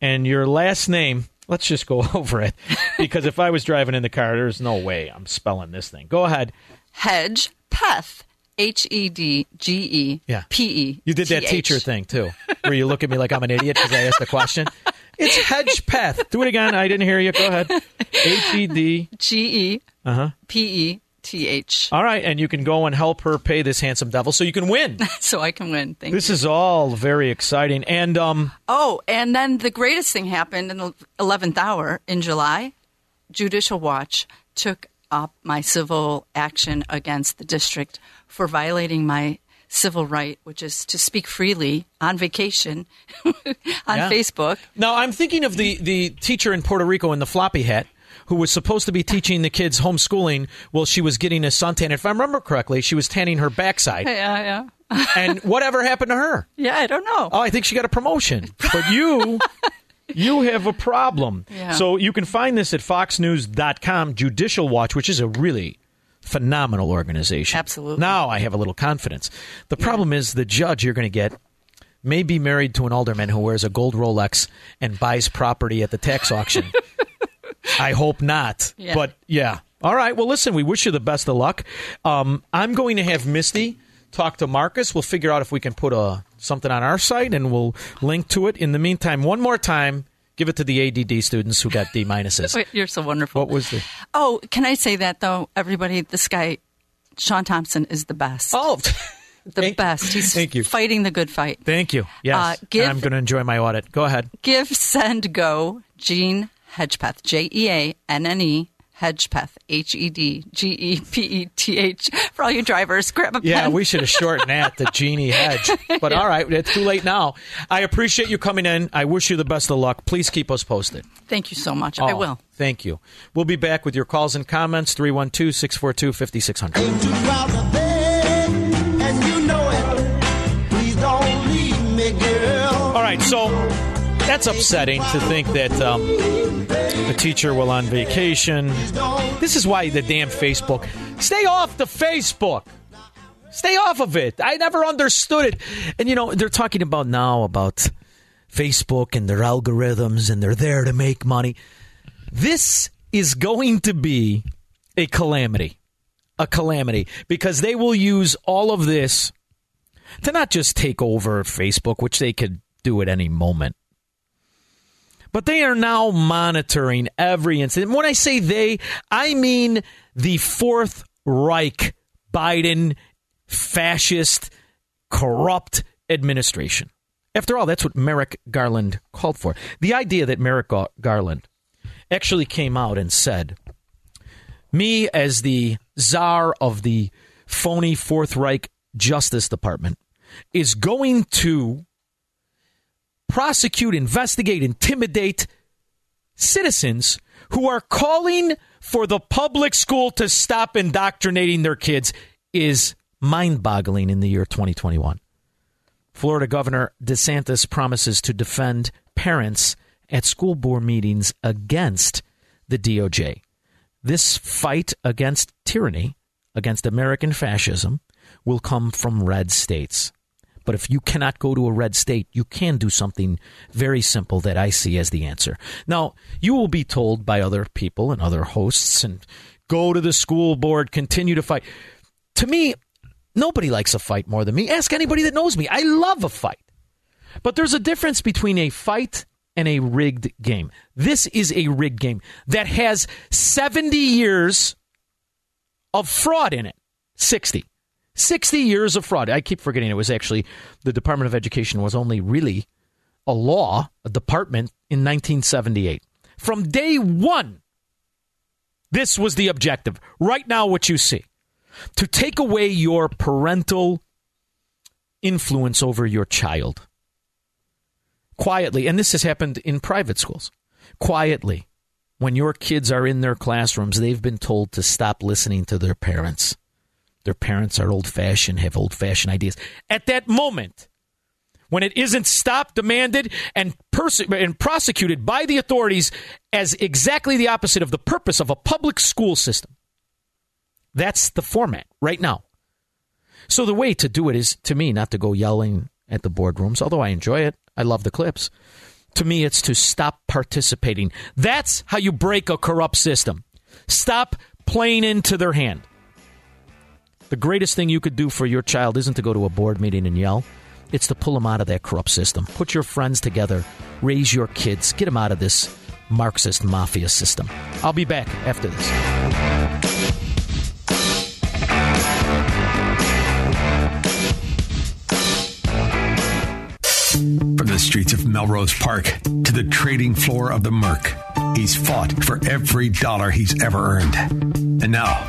And your last name, let's just go over it. Because if I was driving in the car, there's no way I'm spelling this thing. Go ahead. Hedgepeth. H E D G E P E. Yeah. You did that T H teacher thing, too, where you look at me like I'm an idiot because I asked the question. It's Hedgepeth. Do it again. I didn't hear you. Go ahead. H E D G E P E T H. All right. And you can go and help her pay this handsome devil so you can win. So I can win. Thank this you. This is all very exciting. And um. Oh, and then the greatest thing happened in the eleventh hour in July. Judicial Watch took up my civil action against the district for violating my civil right, which is to speak freely on vacation on yeah. Facebook. Now, I'm thinking of the, the teacher in Puerto Rico in the floppy hat who was supposed to be teaching the kids homeschooling while she was getting a suntan. If I remember correctly, she was tanning her backside. Yeah, yeah. And whatever happened to her? Yeah, I don't know. Oh, I think she got a promotion. But you... You have a problem. Yeah. So you can find this at fox news dot com, Judicial Watch, which is a really phenomenal organization. Absolutely. Now I have a little confidence. The yeah. problem is the judge you're going to get may be married to an alderman who wears a gold Rolex and buys property at the tax auction. I hope not. Yeah. But, yeah. All right. Well, listen, we wish you the best of luck. Um, I'm going to have Misty talk to Marcus. We'll figure out if we can put a... something on our site, and we'll link to it. In the meantime, one more time, give it to the A D D students who got D minuses. Wait, you're so wonderful. What was the? Oh, can I say that though? Everybody, this guy, Sean Thompson, is the best. Oh, the thank, best. He's thank you. Fighting the good fight. Thank you. Yes, uh, give, and I'm going to enjoy my audit. Go ahead. Give, send, go. Jeanne Hedgepeth. J E A N N E. Hedgepeth, H E D G E P E T H. For all you drivers, grab a pen. Yeah, we should have shortened that, the Jeannie Hedge. But yeah. All right, it's too late now. I appreciate you coming in. I wish you the best of luck. Please keep us posted. Thank you so much. Oh, I will. Thank you. We'll be back with your calls and comments, three one two, six four two, five six zero zero. Ain't too proud of bed, and you know it. Please don't leave me, girl. All right, so... that's upsetting to think that um, the teacher will on vacation. This is why the damn Facebook. Stay off the Facebook. Stay off of it. I never understood it. And, you know, they're talking about now about Facebook and their algorithms and they're there to make money. This is going to be a calamity, a calamity, because they will use all of this to not just take over Facebook, which they could do at any moment. But they are now monitoring every incident. When I say they, I mean the Fourth Reich, Biden, fascist, corrupt administration. After all, that's what Merrick Garland called for. The idea that Merrick Garland actually came out and said, me as the czar of the phony Fourth Reich Justice Department is going to prosecute, investigate, intimidate citizens who are calling for the public school to stop indoctrinating their kids is mind-boggling in the year twenty twenty-one. Florida Governor DeSantis promises to defend parents at school board meetings against the D O J. This fight against tyranny, against American fascism, will come from red states. But if you cannot go to a red state, you can do something very simple that I see as the answer. Now, you will be told by other people and other hosts, and go to the school board, continue to fight. To me, nobody likes a fight more than me. Ask anybody that knows me. I love a fight. But there's a difference between a fight and a rigged game. This is a rigged game that has seventy years of fraud in it. sixty. sixty years of fraud. I keep forgetting it was actually the Department of Education was only really a law, a department in nineteen seventy-eight. From day one, this was the objective. Right now, what you see, to take away your parental influence over your child. Quietly, and this has happened in private schools, quietly, when your kids are in their classrooms, they've been told to stop listening to their parents. Their parents are old-fashioned, have old-fashioned ideas. At that moment, when it isn't stopped, demanded, and, perse- and prosecuted by the authorities as exactly the opposite of the purpose of a public school system, that's the format right now. So the way to do it is, to me, not to go yelling at the boardrooms, although I enjoy it. I love the clips. To me, it's to stop participating. That's how you break a corrupt system. Stop playing into their hand. The greatest thing you could do for your child isn't to go to a board meeting and yell. It's to pull them out of that corrupt system. Put your friends together. Raise your kids. Get them out of this Marxist mafia system. I'll be back after this. streets of Melrose Park to the trading floor of the Merck. He's fought for every dollar he's ever earned. And now,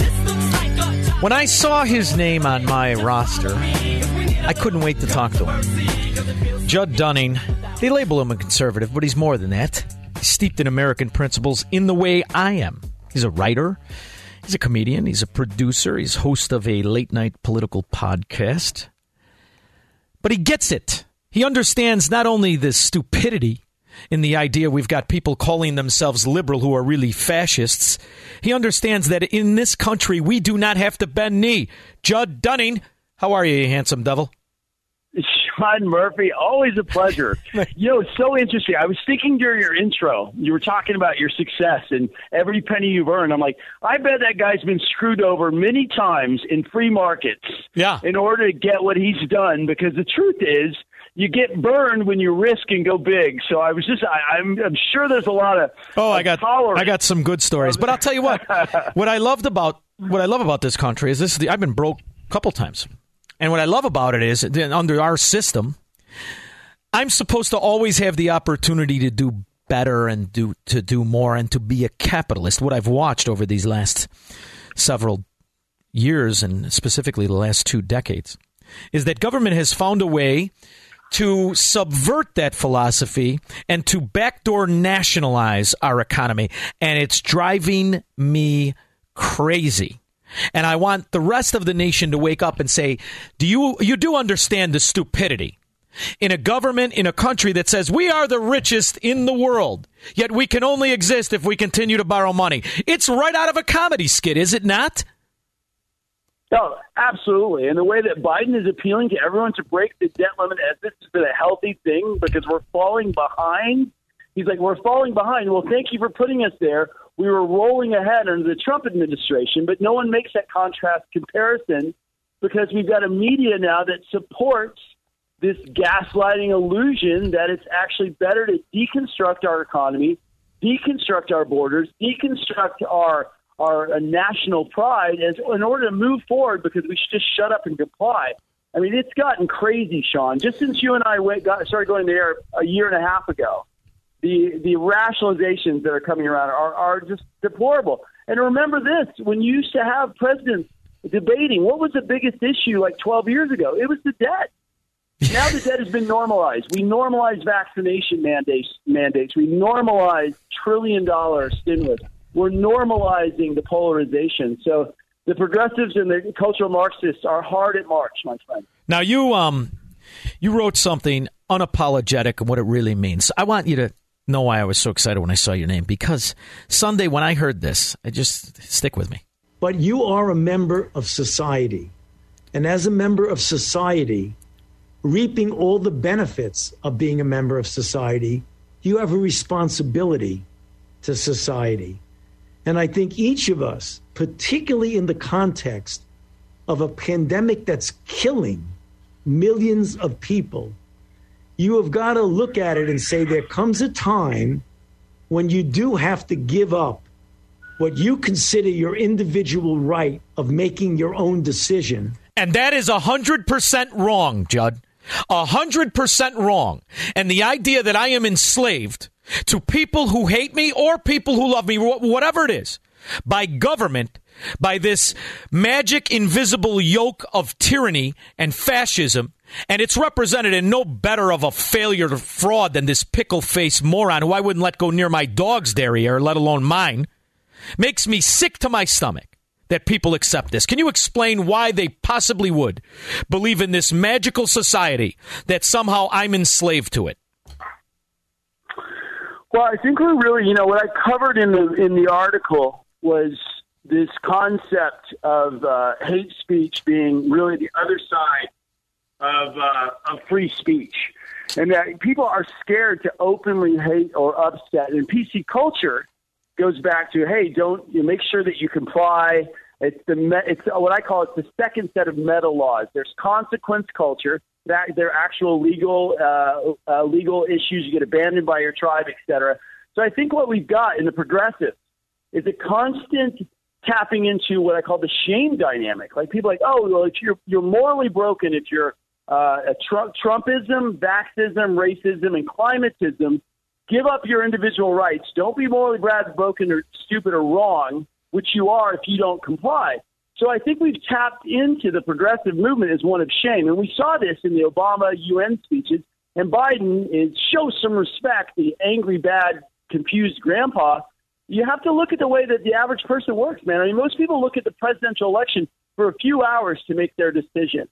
when I saw his name on my roster, I couldn't wait to talk to him. Judd Dunning, they label him a conservative, but he's more than that. He's steeped in American principles in the way I am. He's a writer. He's a comedian. He's a producer. He's host of a late-night political podcast. But he gets it. He understands not only the stupidity in the idea we've got people calling themselves liberal who are really fascists. He understands that in this country, we do not have to bend knee. Judd Dunning, how are you, you handsome devil? Sean Murphy, always a pleasure. You know, it's so interesting. I was thinking during your intro, you were talking about your success and every penny you've earned. I'm like, I bet that guy's been screwed over many times in free markets yeah. in order to get what he's done, because the truth is, you get burned when you risk and go big. So I was just, I, I'm, I'm sure there's a lot of oh, of I got, tolerance. I got some good stories, but I'll tell you what. what I loved about, what I love about this country is this. Is the, I've been broke a couple times, and what I love about it is under our system, I'm supposed to always have the opportunity to do better and do to do more and to be a capitalist. What I've watched over these last several years, and specifically the last two decades, is that government has found a way to subvert that philosophy and to backdoor nationalize our economy. And it's driving me crazy. And I want the rest of the nation to wake up and say, do you you do understand the stupidity in a government, in a country that says we are the richest in the world, yet we can only exist if we continue to borrow money? It's right out of a comedy skit, is it not? No, absolutely. And the way that Biden is appealing to everyone to break the debt limit as this has been a healthy thing because we're falling behind. He's like, we're falling behind. Well, thank you for putting us there. We were rolling ahead under the Trump administration, but no one makes that contrast comparison because we've got a media now that supports this gaslighting illusion that it's actually better to deconstruct our economy, deconstruct our borders, deconstruct our our national pride as in order to move forward because we should just shut up and comply. I mean, it's gotten crazy, Sean. Just since you and I went, got, started going to the air a year and a half ago, the, the rationalizations that are coming around are, are just deplorable. And remember this, when you used to have presidents debating, what was the biggest issue like twelve years ago? It was the debt. Now the debt has been normalized. We normalized vaccination mandates. mandates. We normalized trillion-dollar stimulus. We're normalizing the polarization. So the progressives and the cultural Marxists are hard at March, my friend. Now, you um, you wrote something unapologetic and what it really means. I want you to know why I was so excited when I saw your name, because Sunday when I heard this, it just stick with me. But you are a member of society. And as a member of society, reaping all the benefits of being a member of society, you have a responsibility to society. And I think each of us, particularly in the context of a pandemic that's killing millions of people, you have got to look at it and say there comes a time when you do have to give up what you consider your individual right of making your own decision. And that is one hundred percent wrong, Judd. one hundred percent wrong. And the idea that I am enslaved to people who hate me or people who love me, whatever it is, by government, by this magic invisible yoke of tyranny and fascism, and it's represented in no better of a failure to fraud than this pickle-faced moron who I wouldn't let go near my dog's dairy, or let alone mine, makes me sick to my stomach that people accept this. Can you explain why they possibly would believe in this magical society that somehow I'm enslaved to it? Well, I think we're really, you know, what I covered in the in the article was this concept of uh, hate speech being really the other side of uh, of free speech. And that people are scared to openly hate or upset. And P C culture goes back to, hey, don't you make sure that you comply. It's the me- it's what I call it the second set of meta laws. There's consequence culture, that there are actual legal uh, uh, legal issues. You get abandoned by your tribe, et cetera. So I think what we've got in the progressives is a constant tapping into what I call the shame dynamic. Like people are like, oh, well, if you're you're morally broken if you're Uh, a Trump, Trumpism, vaxism, racism, and climatism. Give up your individual rights. Don't be morally broken or stupid or wrong, which you are if you don't comply. So I think we've tapped into the progressive movement as one of shame. And we saw this in the Obama U N speeches. And Biden is show some respect, the angry, bad, confused grandpa. You have to look at the way that the average person works, man. I mean, most people look at the presidential election for a few hours to make their decision.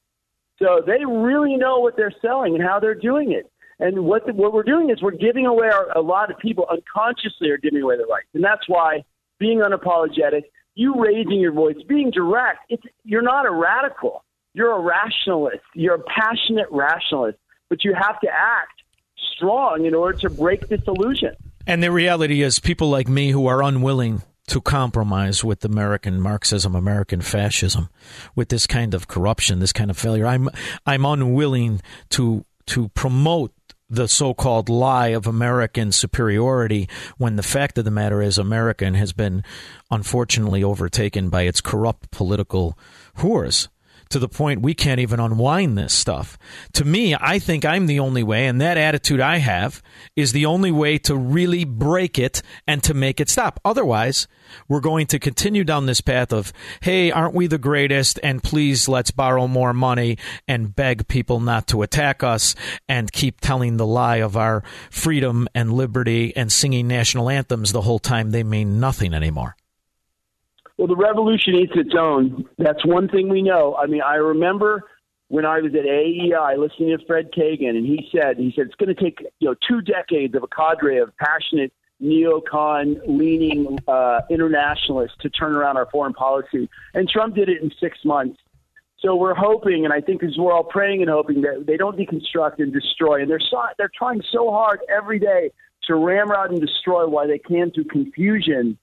So they really know what they're selling and how they're doing it. And what the, what we're doing is we're giving away our, a lot of people unconsciously are giving away their rights. And that's why being unapologetic, you raising your voice, being direct, it's, you're not a radical. You're a rationalist. You're a passionate rationalist. But you have to act strong in order to break this illusion. And the reality is people like me who are unwilling to compromise with American Marxism, American fascism, with this kind of corruption, this kind of failure. I'm I'm unwilling to to promote the so-called lie of American superiority when the fact of the matter is American has been unfortunately overtaken by its corrupt political whores, to the point we can't even unwind this stuff. To me, I think I'm the only way, and that attitude I have is the only way to really break it and to make it stop. Otherwise, we're going to continue down this path of, hey, aren't we the greatest, and please let's borrow more money and beg people not to attack us and keep telling the lie of our freedom and liberty and singing national anthems the whole time they mean nothing anymore. Well, the revolution eats its own. That's one thing we know. I mean, I remember when I was at A E I listening to Fred Kagan, and he said, he said, it's going to take, you know, two decades of a cadre of passionate neocon leaning uh, internationalists to turn around our foreign policy. And Trump did it in six months. So we're hoping, and I think this is we're all praying and hoping that they don't deconstruct and destroy. And they're so, they're trying so hard every day to ramrod and destroy why they can through confusion,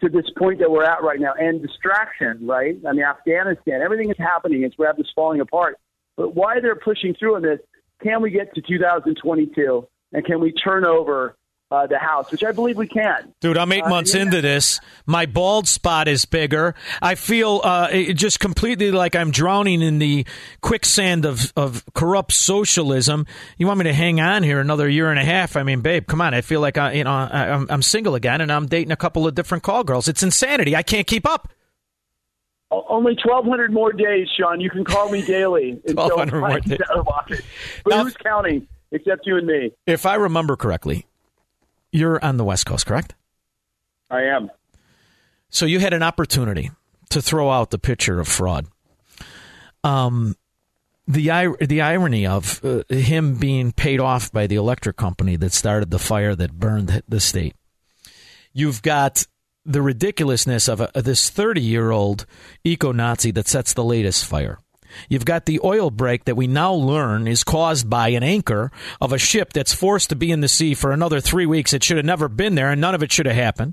to this point that we're at right now, and distraction, right? I mean, Afghanistan, everything is happening. It's wrapped, it's falling apart. But why they're pushing through on this, can we get to two thousand twenty-two, and can we turn over uh, the House, which I believe we can. Dude, I'm eight uh, months yeah. into this. My bald spot is bigger. I feel uh, just completely like I'm drowning in the quicksand of, of corrupt socialism. You want me to hang on here another year and a half? I mean, babe, come on. I feel like I, you know, I, I'm, I'm single again, and I'm dating a couple of different call girls. It's insanity. I can't keep up. Only twelve hundred more days, Sean. You can call me daily. twelve hundred more days. But now, who's counting except you and me? If I remember correctly, you're on the West Coast, correct? I am. So you had an opportunity to throw out the picture of fraud. Um, the the irony of uh, him being paid off by the electric company that started the fire that burned the state. You've got the ridiculousness of a, this thirty-year-old eco-Nazi that sets the latest fire. You've got the oil break that we now learn is caused by an anchor of a ship that's forced to be in the sea for another three weeks. It should have never been there, and none of it should have happened.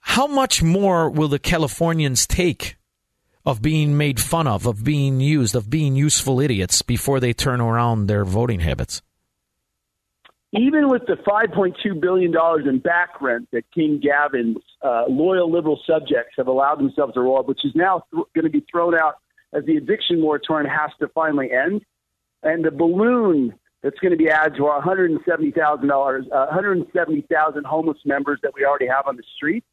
How much more will the Californians take of being made fun of, of being used, of being useful idiots before they turn around their voting habits? Even with the five point two billion dollars in back rent that King Gavin's uh, loyal liberal subjects have allowed themselves to roll up, which is now th- going to be thrown out as the eviction moratorium has to finally end, and the balloon that's going to be added to our one hundred seventy thousand dollars, uh, one hundred seventy thousand homeless members that we already have on the street,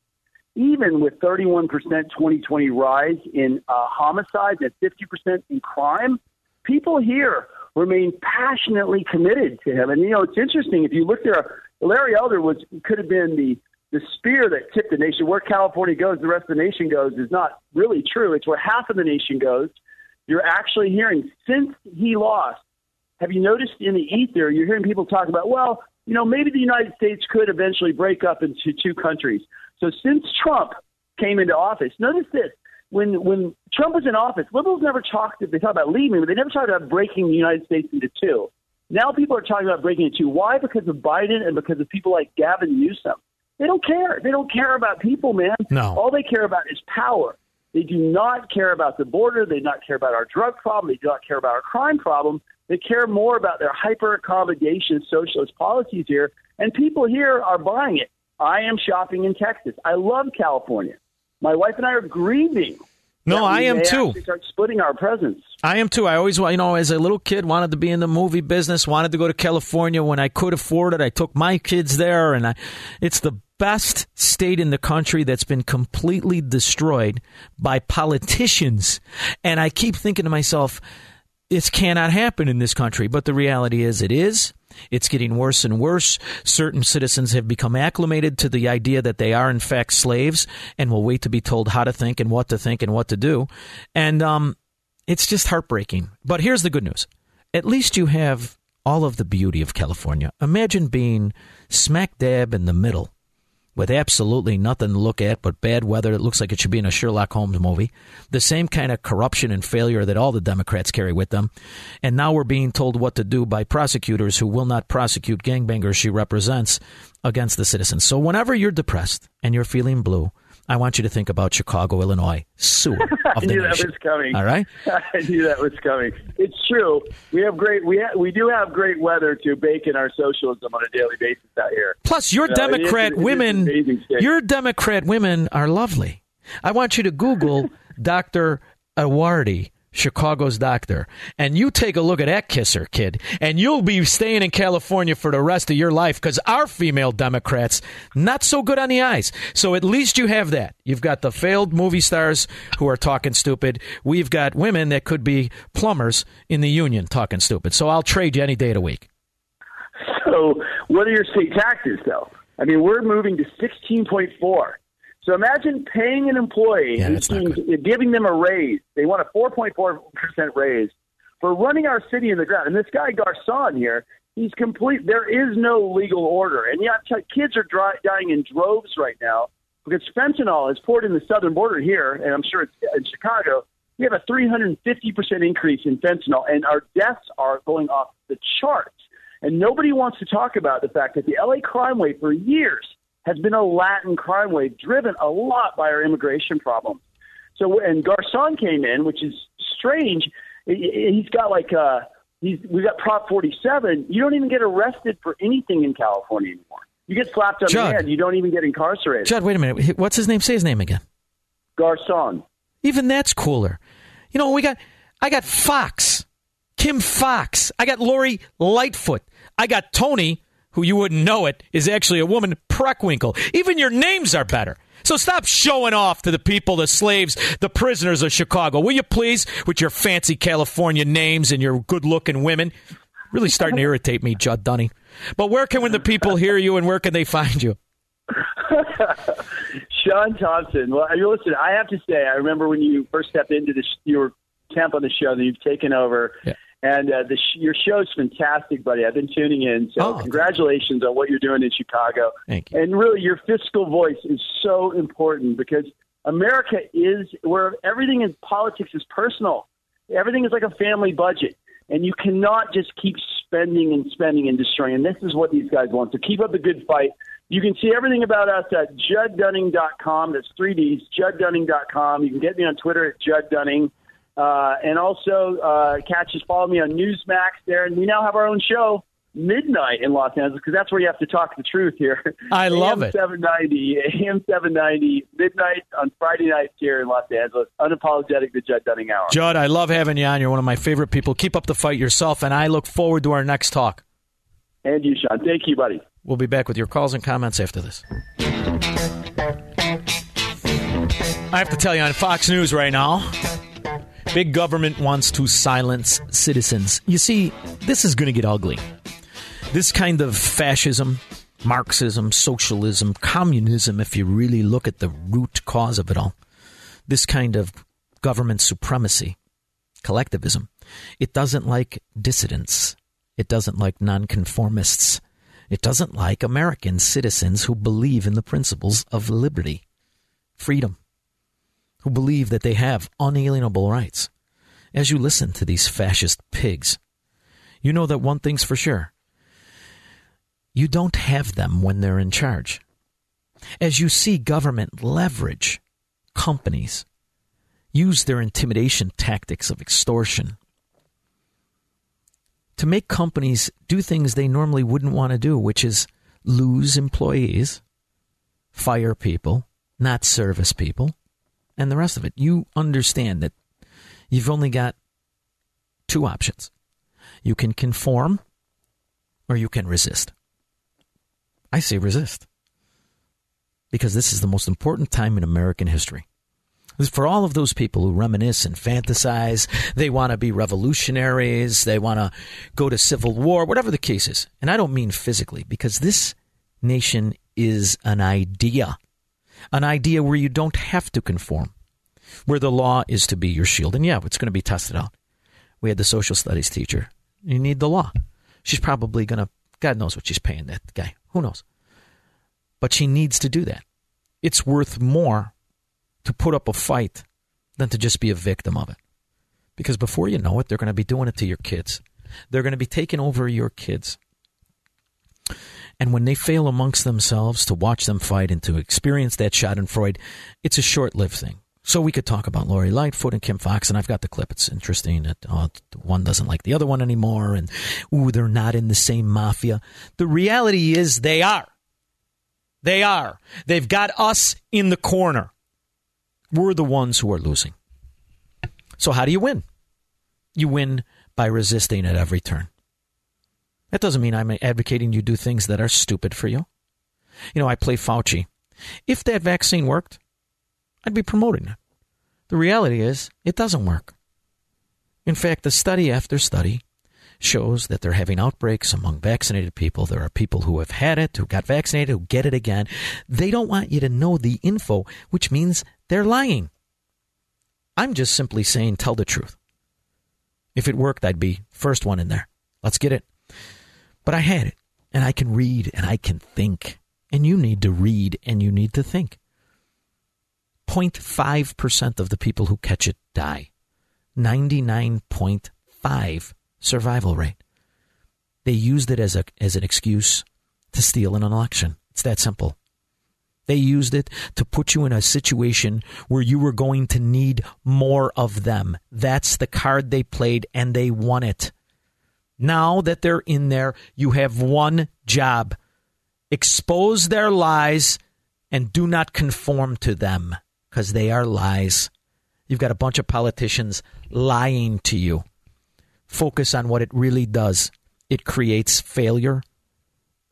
even with thirty-one percent twenty twenty rise in uh, homicides and fifty percent in crime, people here remain passionately committed to him. And, you know, it's interesting. If you look there, Larry Elder was could have been the The spear that tipped the nation. Where California goes, the rest of the nation goes is not really true. It's where half of the nation goes. You're actually hearing, since he lost, have you noticed in the ether, you're hearing people talk about, well, you know, maybe the United States could eventually break up into two countries. So since Trump came into office, notice this. When when Trump was in office, liberals never talked, they talked about leaving, but they never talked about breaking the United States into two. Now people are talking about breaking it too. Why? Because of Biden and because of people like Gavin Newsom. They don't care. They don't care about people, man. No. All they care about is power. They do not care about the border. They do not care about our drug problem. They do not care about our crime problem. They care more about their hyper-accommodation socialist policies here. And people here are buying it. I am shopping in Texas. I love California. My wife and I are grieving. No, I am too. Start splitting our presents. I am too. I always, you know, as a little kid, wanted to be in the movie business, wanted to go to California when I could afford it. I took my kids there, and I, it's the best state in the country that's been completely destroyed by politicians. And I keep thinking to myself, this cannot happen in this country. But the reality is it is. It's getting worse and worse. Certain citizens have become acclimated to the idea that they are, in fact, slaves and will wait to be told how to think and what to think and what to do. And um, it's just heartbreaking. But here's the good news. At least you have all of the beauty of California. Imagine being smack dab in the middle with absolutely nothing to look at but bad weather. It looks like it should be in a Sherlock Holmes movie. The same kind of corruption and failure that all the Democrats carry with them. And now we're being told what to do by prosecutors who will not prosecute gangbangers she represents against the citizens. So whenever you're depressed and you're feeling blue, I want you to think about Chicago, Illinois, sewer of the nation. I knew that was coming. All right? I knew that was coming. It's true. We have great. We ha- we do have great weather to bake in our socialism on a daily basis out here. Plus, your uh, Democrat it is, women, it is your Democrat women are lovely. I want you to Google Doctor Awardi, Chicago's doctor, and you take a look at that kisser, kid, and you'll be staying in California for the rest of your life because our female Democrats, not so good on the eyes. So at least you have that. You've got the failed movie stars who are talking stupid. We've got women that could be plumbers in the union talking stupid. So I'll trade you any day of the week. So what are your state taxes, though? I mean, we're moving to sixteen point four. So imagine paying an employee, yeah, and giving them a raise. They want a four point four percent raise for running our city in the ground. And this guy Garcon here, he's complete. There is no legal order. And yeah, kids are dry, dying in droves right now because fentanyl is poured in the southern border here, and I'm sure it's in Chicago. We have a three hundred fifty percent increase in fentanyl, and our deaths are going off the charts. And nobody wants to talk about the fact that the L A crime wave for years has been a Latin crime wave driven a lot by our immigration problem. So, and Garcon came in, which is strange. He's got like, uh, he's, we got Prop forty-seven. You don't even get arrested for anything in California anymore. You get slapped on Judd. the head. You don't even get incarcerated. Judd, wait a minute. What's his name? Say his name again. Garcon. Even that's cooler. You know, we got, I got Fox, Kim Foxx. I got Lori Lightfoot. I got Tony, who you wouldn't know it, is actually a woman, Preckwinkle. Even your names are better. So stop showing off to the people, the slaves, the prisoners of Chicago. Will you please, with your fancy California names and your good-looking women? Really starting to irritate me, Judd Dunning. But where can the people hear you and where can they find you? Sean Thompson. Well, listen, I have to say, I remember when you first stepped into this, you were temp on the show that you've taken over. Yeah. And uh, the sh- your show's fantastic, buddy. I've been tuning in. So oh, congratulations on what you're doing in Chicago. Thank you. And really, your fiscal voice is so important because America is where everything in politics is personal. Everything is like a family budget. And you cannot just keep spending and spending and destroying. And this is what these guys want. So keep up the good fight. You can see everything about us at judd dunning dot com. That's three Ds, judd dunning dot com. You can get me on Twitter at judd dunning. Uh, and also, uh, catch us, follow me on Newsmax there. And we now have our own show, Midnight in Los Angeles, because that's where you have to talk the truth here. I love it. A M seven ninety, A M seven ninety, Midnight on Friday nights here in Los Angeles. Unapologetic, the Judd Dunning Hour. Judd, I love having you on. You're one of my favorite people. Keep up the fight yourself, and I look forward to our next talk. And you, Sean. Thank you, buddy. We'll be back with your calls and comments after this. I have to tell you, on Fox News right now, big government wants to silence citizens. You see, this is going to get ugly. This kind of fascism, Marxism, socialism, communism, if you really look at the root cause of it all, this kind of government supremacy, collectivism, it doesn't like dissidents. It doesn't like nonconformists. It doesn't like American citizens who believe in the principles of liberty, freedom, who believe that they have unalienable rights. As you listen to these fascist pigs, you know that one thing's for sure. You don't have them when they're in charge. As you see government leverage companies, use their intimidation tactics of extortion to make companies do things they normally wouldn't want to do, which is lose employees, fire people, not service people, and the rest of it. You understand that you've only got two options. You can conform or you can resist. I say resist because this is the most important time in American history. For all of those people who reminisce and fantasize, they want to be revolutionaries, they want to go to civil war, whatever the case is. And I don't mean physically, because this nation is an idea, an idea where you don't have to conform, where the law is to be your shield. And yeah, it's going to be tested out. We had the social studies teacher. You need the law. She's probably going to, God knows what she's paying that guy. Who knows? But she needs to do that. It's worth more to put up a fight than to just be a victim of it. Because before you know it, they're going to be doing it to your kids. They're going to be taking over your kids. And when they fail amongst themselves to watch them fight and to experience that schadenfreude, it's a short-lived thing. So we could talk about Lori Lightfoot and Kim Foxx, and I've got the clip. It's interesting that oh, one doesn't like the other one anymore, and ooh, they're not in the same mafia. The reality is they are. They are. They've got us in the corner. We're the ones who are losing. So how do you win? You win by resisting at every turn. That doesn't mean I'm advocating you do things that are stupid for you. You know, I play Fauci. If that vaccine worked, I'd be promoting it. The reality is it doesn't work. In fact, the study after study shows that they're having outbreaks among vaccinated people. There are people who have had it, who got vaccinated, who get it again. They don't want you to know the info, which means they're lying. I'm just simply saying tell the truth. If it worked, I'd be first one in there. Let's get it. But I had it, and I can read, and I can think. And you need to read, and you need to think. zero point five percent of the people who catch it die. ninety-nine point five percent survival rate. They used it as a as an excuse to steal an election. It's that simple. They used it to put you in a situation where you were going to need more of them. That's the card they played, and they won it. Now that they're in there, you have one job. Expose their lies and do not conform to them, because they are lies. You've got a bunch of politicians lying to you. Focus on what it really does. It creates failure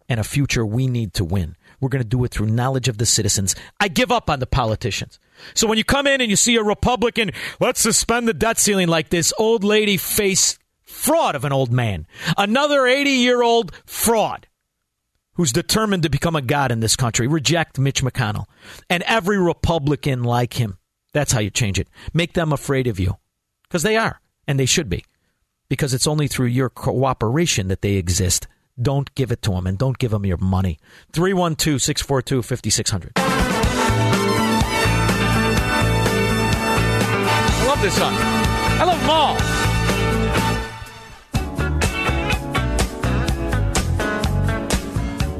and a future we need to win. We're going to do it through knowledge of the citizens. I give up on the politicians. So when you come in and you see a Republican, let's suspend the debt ceiling like this old lady face fraud of an old man. Another eighty-year-old fraud who's determined to become a god in this country. Reject Mitch McConnell and every Republican like him. That's how you change it. Make them afraid of you, because they are, and they should be, because it's only through your cooperation that they exist. Don't give it to them, and don't give them your money. three one two, six four two, five six zero zero. I love this song. I love them all.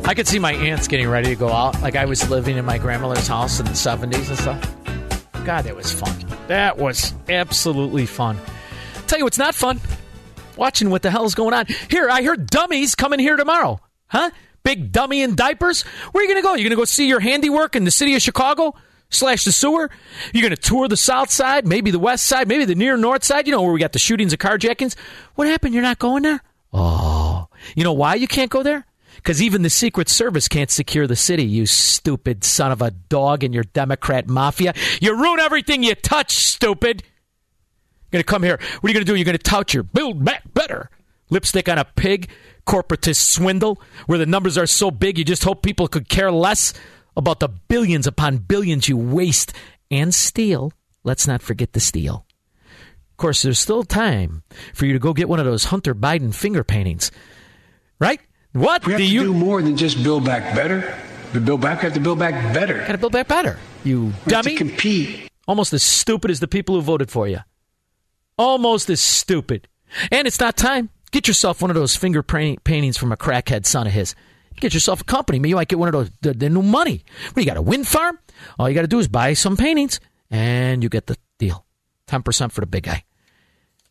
I could see my aunts getting ready to go out. Like, I was living in my grandmother's house in the seventies and stuff. God, that was fun. That was absolutely fun. Tell you what's not fun. Watching what the hell is going on. Here, I heard dummies coming here tomorrow. Huh? Big dummy in diapers? Where are you going to go? You're going to go see your handiwork in the city of Chicago slash the sewer? You're going to tour the south side, maybe the west side, maybe the near north side? You know, where we got the shootings and carjackings. What happened? You're not going there? Oh. You know why you can't go there? Because even the Secret Service can't secure the city, you stupid son of a dog and your Democrat mafia. You ruin everything you touch, stupid. Going to come here. What are you going to do? You're going to tout your Build Back Better lipstick on a pig corporatist swindle where the numbers are so big you just hope people could care less about the billions upon billions you waste and steal. Let's not forget the steal. Of course, there's still time for you to go get one of those Hunter Biden finger paintings, right? What we have do to you do more than just build back better? We build back. We have to build back better. Got to build back better. You we dummy. Have to compete. Almost as stupid as the people who voted for you. Almost as stupid. And it's not time. Get yourself one of those finger paintings from a crackhead son of his. Get yourself a company. Maybe you might get one of those, the, the new money. What, you got a wind farm? All you got to do is buy some paintings, and you get the deal. ten percent for the big guy.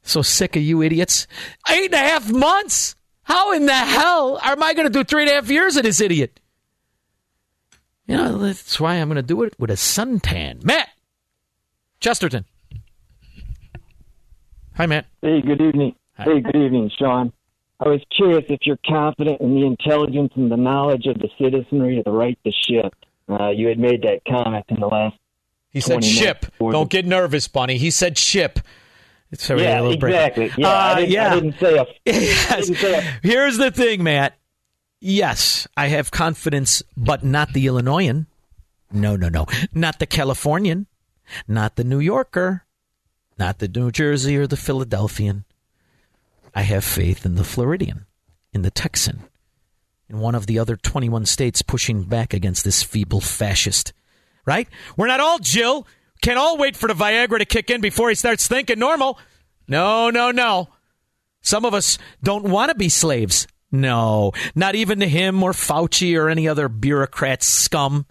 So sick of you idiots. Eight and a half months? How in the hell am I going to do three and a half years of this idiot? You know, that's why I'm going to do it with a suntan. Matt Chesterton. Hi, Matt. Hey, good evening. Hi. Hey, good evening, Sean. I was curious if you're confident in the intelligence and the knowledge of the citizenry of the right to ship. Uh, you had made that comment in the last He said ship. Don't get nervous, Bunny. He said ship. So yeah, exactly. Yeah, uh, I, didn't, yeah. I didn't say a... yes. I didn't say a Here's the thing, Matt. Yes, I have confidence, but not the Illinoisan. No, no, no. Not the Californian. Not the New Yorker. Not the New Jersey or the Philadelphian. I have faith in the Floridian, in the Texan, in one of the other twenty-one states pushing back against this feeble fascist. Right? We're not all Jill. Can't all wait for the Viagra to kick in before he starts thinking normal. No, no, no. Some of us don't want to be slaves. No, not even to him or Fauci or any other bureaucrat scum.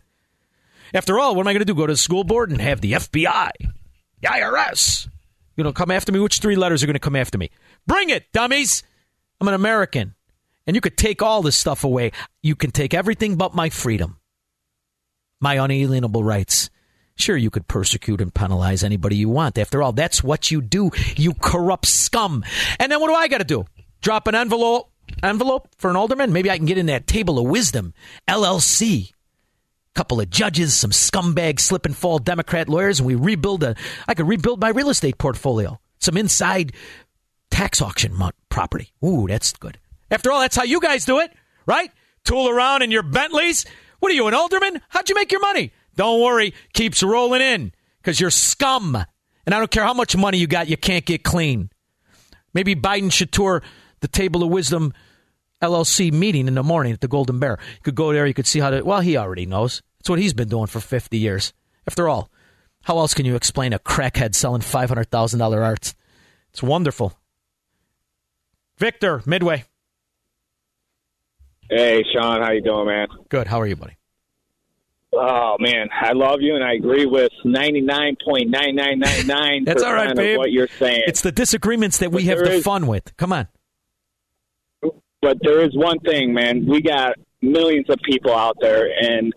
After all, what am I going to do? Go to the school board and have the F B I, the I R S, you know, come after me? Which three letters are going to come after me? Bring it, dummies. I'm an American, and you could take all this stuff away. You can take everything but my freedom. My unalienable rights. Sure, you could persecute and penalize anybody you want. After all, that's what you do, you corrupt scum. And then what do I got to do? Drop an envelope envelope for an alderman? Maybe I can get in that Table of Wisdom L L C. Couple of judges, some scumbag slip and fall Democrat lawyers, and we rebuild a... I could rebuild my real estate portfolio. Some inside tax auction property. Ooh, that's good. After all, that's how you guys do it, right? Tool around in your Bentleys. What are you, an alderman? How'd you make your money? Don't worry, keeps rolling in because you're scum. And I don't care how much money you got, you can't get clean. Maybe Biden should tour the Table of Wisdom L L C meeting in the morning at the Golden Bear. You could go there, you could see how to... Well, he already knows. It's what he's been doing for fifty years. After all, how else can you explain a crackhead selling five hundred thousand dollars arts? It's wonderful. Victor, Midway. Hey, Sean, how you doing, man? Good. How are you, buddy? Oh, man, I love you, and I agree with ninety-nine point nine nine nine nine percent That's all right, babe. Of what you're saying. It's the disagreements that but we have the is, fun with. Come on. But there is one thing, man. We got millions of people out there, and,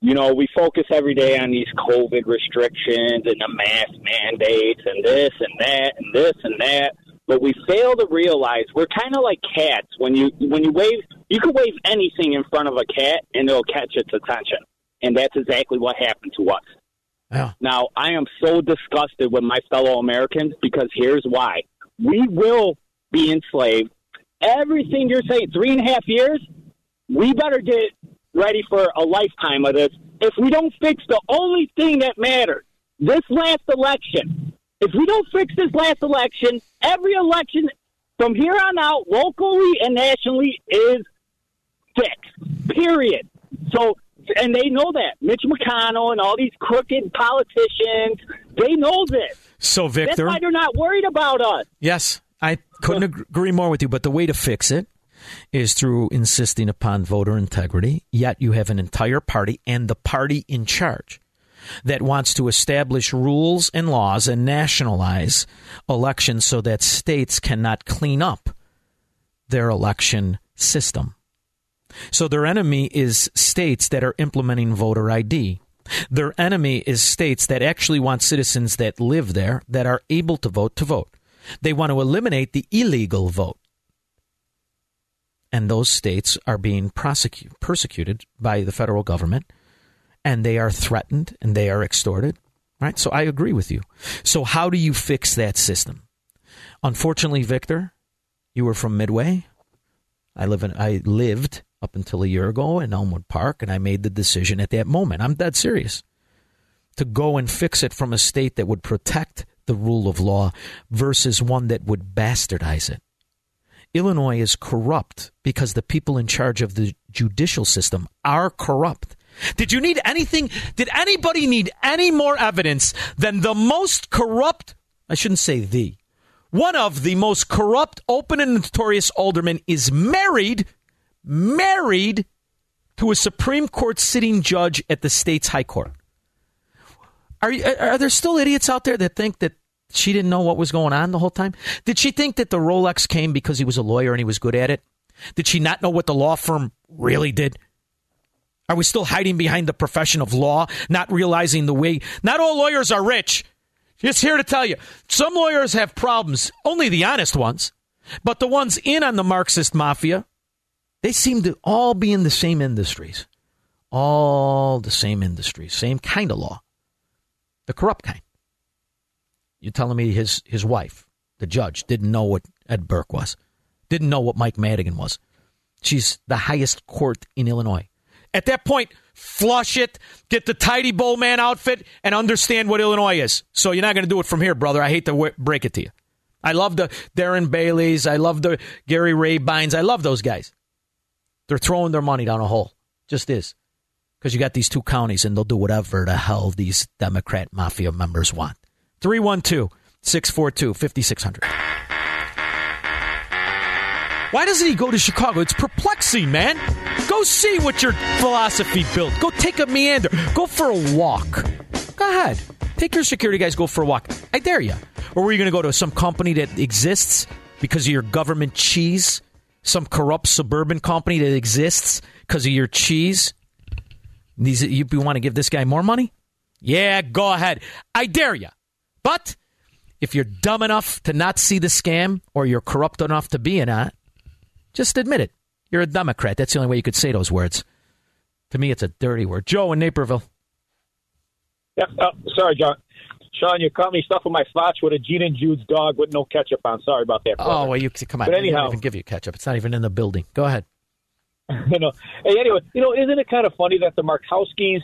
you know, we focus every day on these COVID restrictions and the mask mandates and this and that and this and that. But we fail to realize we're kind of like cats. When you when you wave, you can wave anything in front of a cat, and it'll catch its attention. And that's exactly what happened to us. Yeah. Now, I am so disgusted with my fellow Americans because here's why. We will be enslaved. Everything you're saying, three and a half years, we better get ready for a lifetime of this. If we don't fix the only thing that matters, this last election... If we don't fix this last election, every election from here on out, locally and nationally, is fixed. Period. So, and they know that. Mitch McConnell and all these crooked politicians, they know this. So, Victor... That's why they're not worried about us. Yes, I couldn't agree more with you, but the way to fix it is through insisting upon voter integrity, yet you have an entire party and the party in charge that wants to establish rules and laws and nationalize elections so that states cannot clean up their election system. So their enemy is states that are implementing voter I D. Their enemy is states that actually want citizens that live there that are able to vote to vote. They want to eliminate the illegal vote. And those states are being prosecute, persecuted by the federal government. And they are threatened and they are extorted, right? So I agree with you. So how do you fix that system? Unfortunately, Victor, you were from Midway. I live in, I lived up until a year ago in Elmwood Park, and I made the decision at that moment. I'm dead serious. To go and fix it from a state that would protect the rule of law versus one that would bastardize it. Illinois is corrupt because the people in charge of the judicial system are corrupt. Did you need anything? Did anybody need any more evidence than the most corrupt, I shouldn't say the, One of the most corrupt, open, and notorious aldermen is married, married to a Supreme Court sitting judge at the state's high court. Are, are there still idiots out there that think that she didn't know what was going on the whole time? Did she think that the Rolex came because he was a lawyer and he was good at it? Did she not know what the law firm really did? Are we still hiding behind the profession of law, not realizing the way? Not all lawyers are rich. Just here to tell you, some lawyers have problems, only the honest ones, but the ones in on the Marxist mafia, they seem to all be in the same industries, all the same industries, same kind of law, the corrupt kind. You're telling me his, his wife, the judge, didn't know what Ed Burke was, didn't know what Mike Madigan was. She's the highest court in Illinois. At that point, flush it, get the tidy bowl man outfit, and understand what Illinois is. So you're not going to do it from here, brother. I hate to w- break it to you. I love the Darren Baileys. I love the Gary Rabines. I love those guys. They're throwing their money down a hole. Just is. Because you got these two counties, and they'll do whatever the hell these Democrat mafia members want. three one two, six four two, five six zero zero. Why doesn't he go to Chicago? It's perplexing, man. Go see what your philosophy built. Go take a meander. Go for a walk. Go ahead. Take your security guys, go for a walk. I dare you. Or were you going to go to some company that exists because of your government cheese? Some corrupt suburban company that exists because of your cheese? These, you want to give this guy more money? Yeah, go ahead. I dare you. But if you're dumb enough to not see the scam, or you're corrupt enough to be in it, just admit it. You're a Democrat. That's the only way you could say those words. To me, it's a dirty word. Joe in Naperville. Yeah, uh, sorry, John. Sean, you caught me stuffing my flatch with a Gene and Jude's dog with no ketchup on. Sorry about that, brother. Oh, well, you come on. But anyhow, I didn't even give you ketchup. It's not even in the building. Go ahead. You know, hey, anyway, you know, isn't it kind of funny that the Markowskis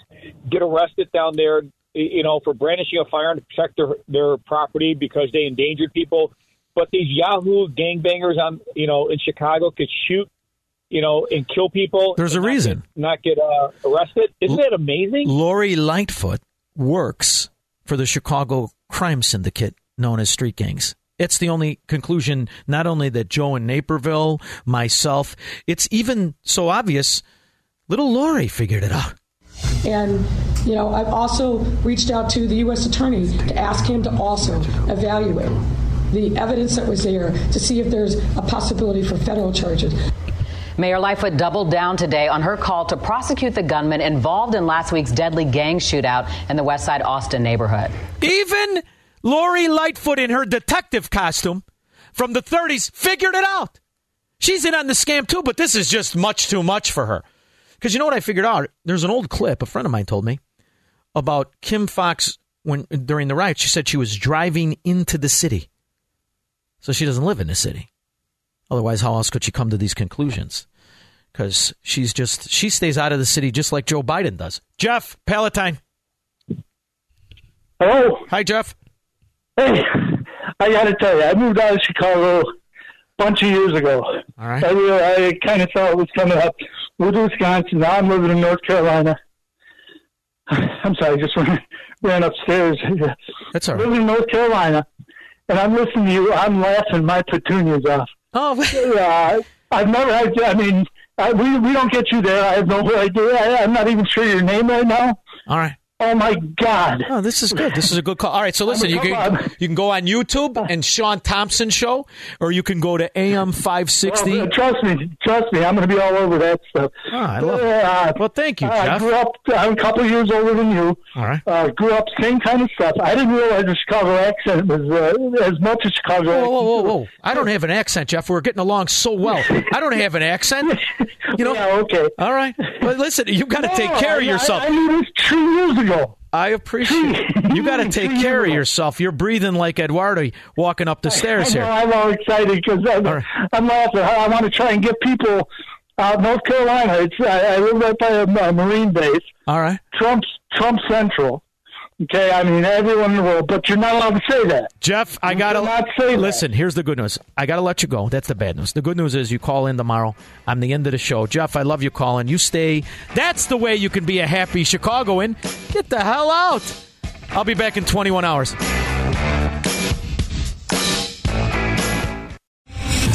get arrested down there, you know, for brandishing a firearm to protect their, their property because they endangered people? But these Yahoo gangbangers on, you know, in Chicago could shoot, you know, and kill people. There's a not reason. Get, not get uh, arrested. Isn't L- that amazing? Lori Lightfoot works for the Chicago crime syndicate known as street gangs. It's the only conclusion, not only that Joe in Naperville, myself, it's even so obvious, little Lori figured it out. And, you know, I've also reached out to the U S attorney to ask him to also evaluate the evidence that was there to see if there's a possibility for federal charges. Mayor Lightfoot doubled down today on her call to prosecute the gunman involved in last week's deadly gang shootout in the Westside Austin neighborhood. Even Lori Lightfoot in her detective costume from the thirties figured it out. She's in on the scam too, but this is just much too much for her. Because you know what I figured out? There's an old clip, a friend of mine told me, about Kim Foxx when during the riot. She said she was driving into the city. So she doesn't live in the city. Otherwise, how else could she come to these conclusions? Because she's just, she stays out of the city just like Joe Biden does. Jeff, Palatine. Hello. Hi, Jeff. Hey, I got to tell you, I moved out of Chicago a bunch of years ago. All right. I, I kind of thought it was coming up with Wisconsin. Now I'm living in North Carolina. I'm sorry, I just ran, ran upstairs. That's all right. Living in North Carolina. And I'm listening to you. I'm laughing my petunias off. Oh, yeah. Uh, I've never. I, I mean, I, we we don't get you there. I have no idea. I, I'm not even sure your name right now. All right. Oh my God. Oh, this is good. This is a good call. All right. So listen, I mean, you can on. you can go on YouTube and Sean Thompson Show, or you can go to A M five sixty. Well, trust me, trust me. I'm going to be all over that stuff. Oh, I love uh, it. Well, thank you, Jeff. I grew up. I'm a couple years older than you. All right. Uh, grew up same kind of stuff. I didn't realize the Chicago accent was uh, as much as Chicago. Whoa, whoa, whoa, whoa! I don't have an accent, Jeff. We're getting along so well. I don't have an accent. You know. Yeah, okay. All right. But listen, you've got to no, take care of yourself. I, I knew this two years ago. I appreciate it. You got to take care of yourself. You're breathing like Eduardo walking up the stairs here. I know, I'm all excited because I'm, right. I'm laughing. I want to try and get people out of North Carolina. It's, I, I live right by a, a Marine base. All right. Trump's, Trump Central. Okay, I mean, everyone in the world, but you're not allowed to say that. Jeff, I got to listen. That. Here's the good news. I got to let you go. That's the bad news. The good news is you call in tomorrow. I'm the end of the show. Jeff, I love you calling. You stay. That's the way you can be a happy Chicagoan. Get the hell out. I'll be back in twenty-one hours.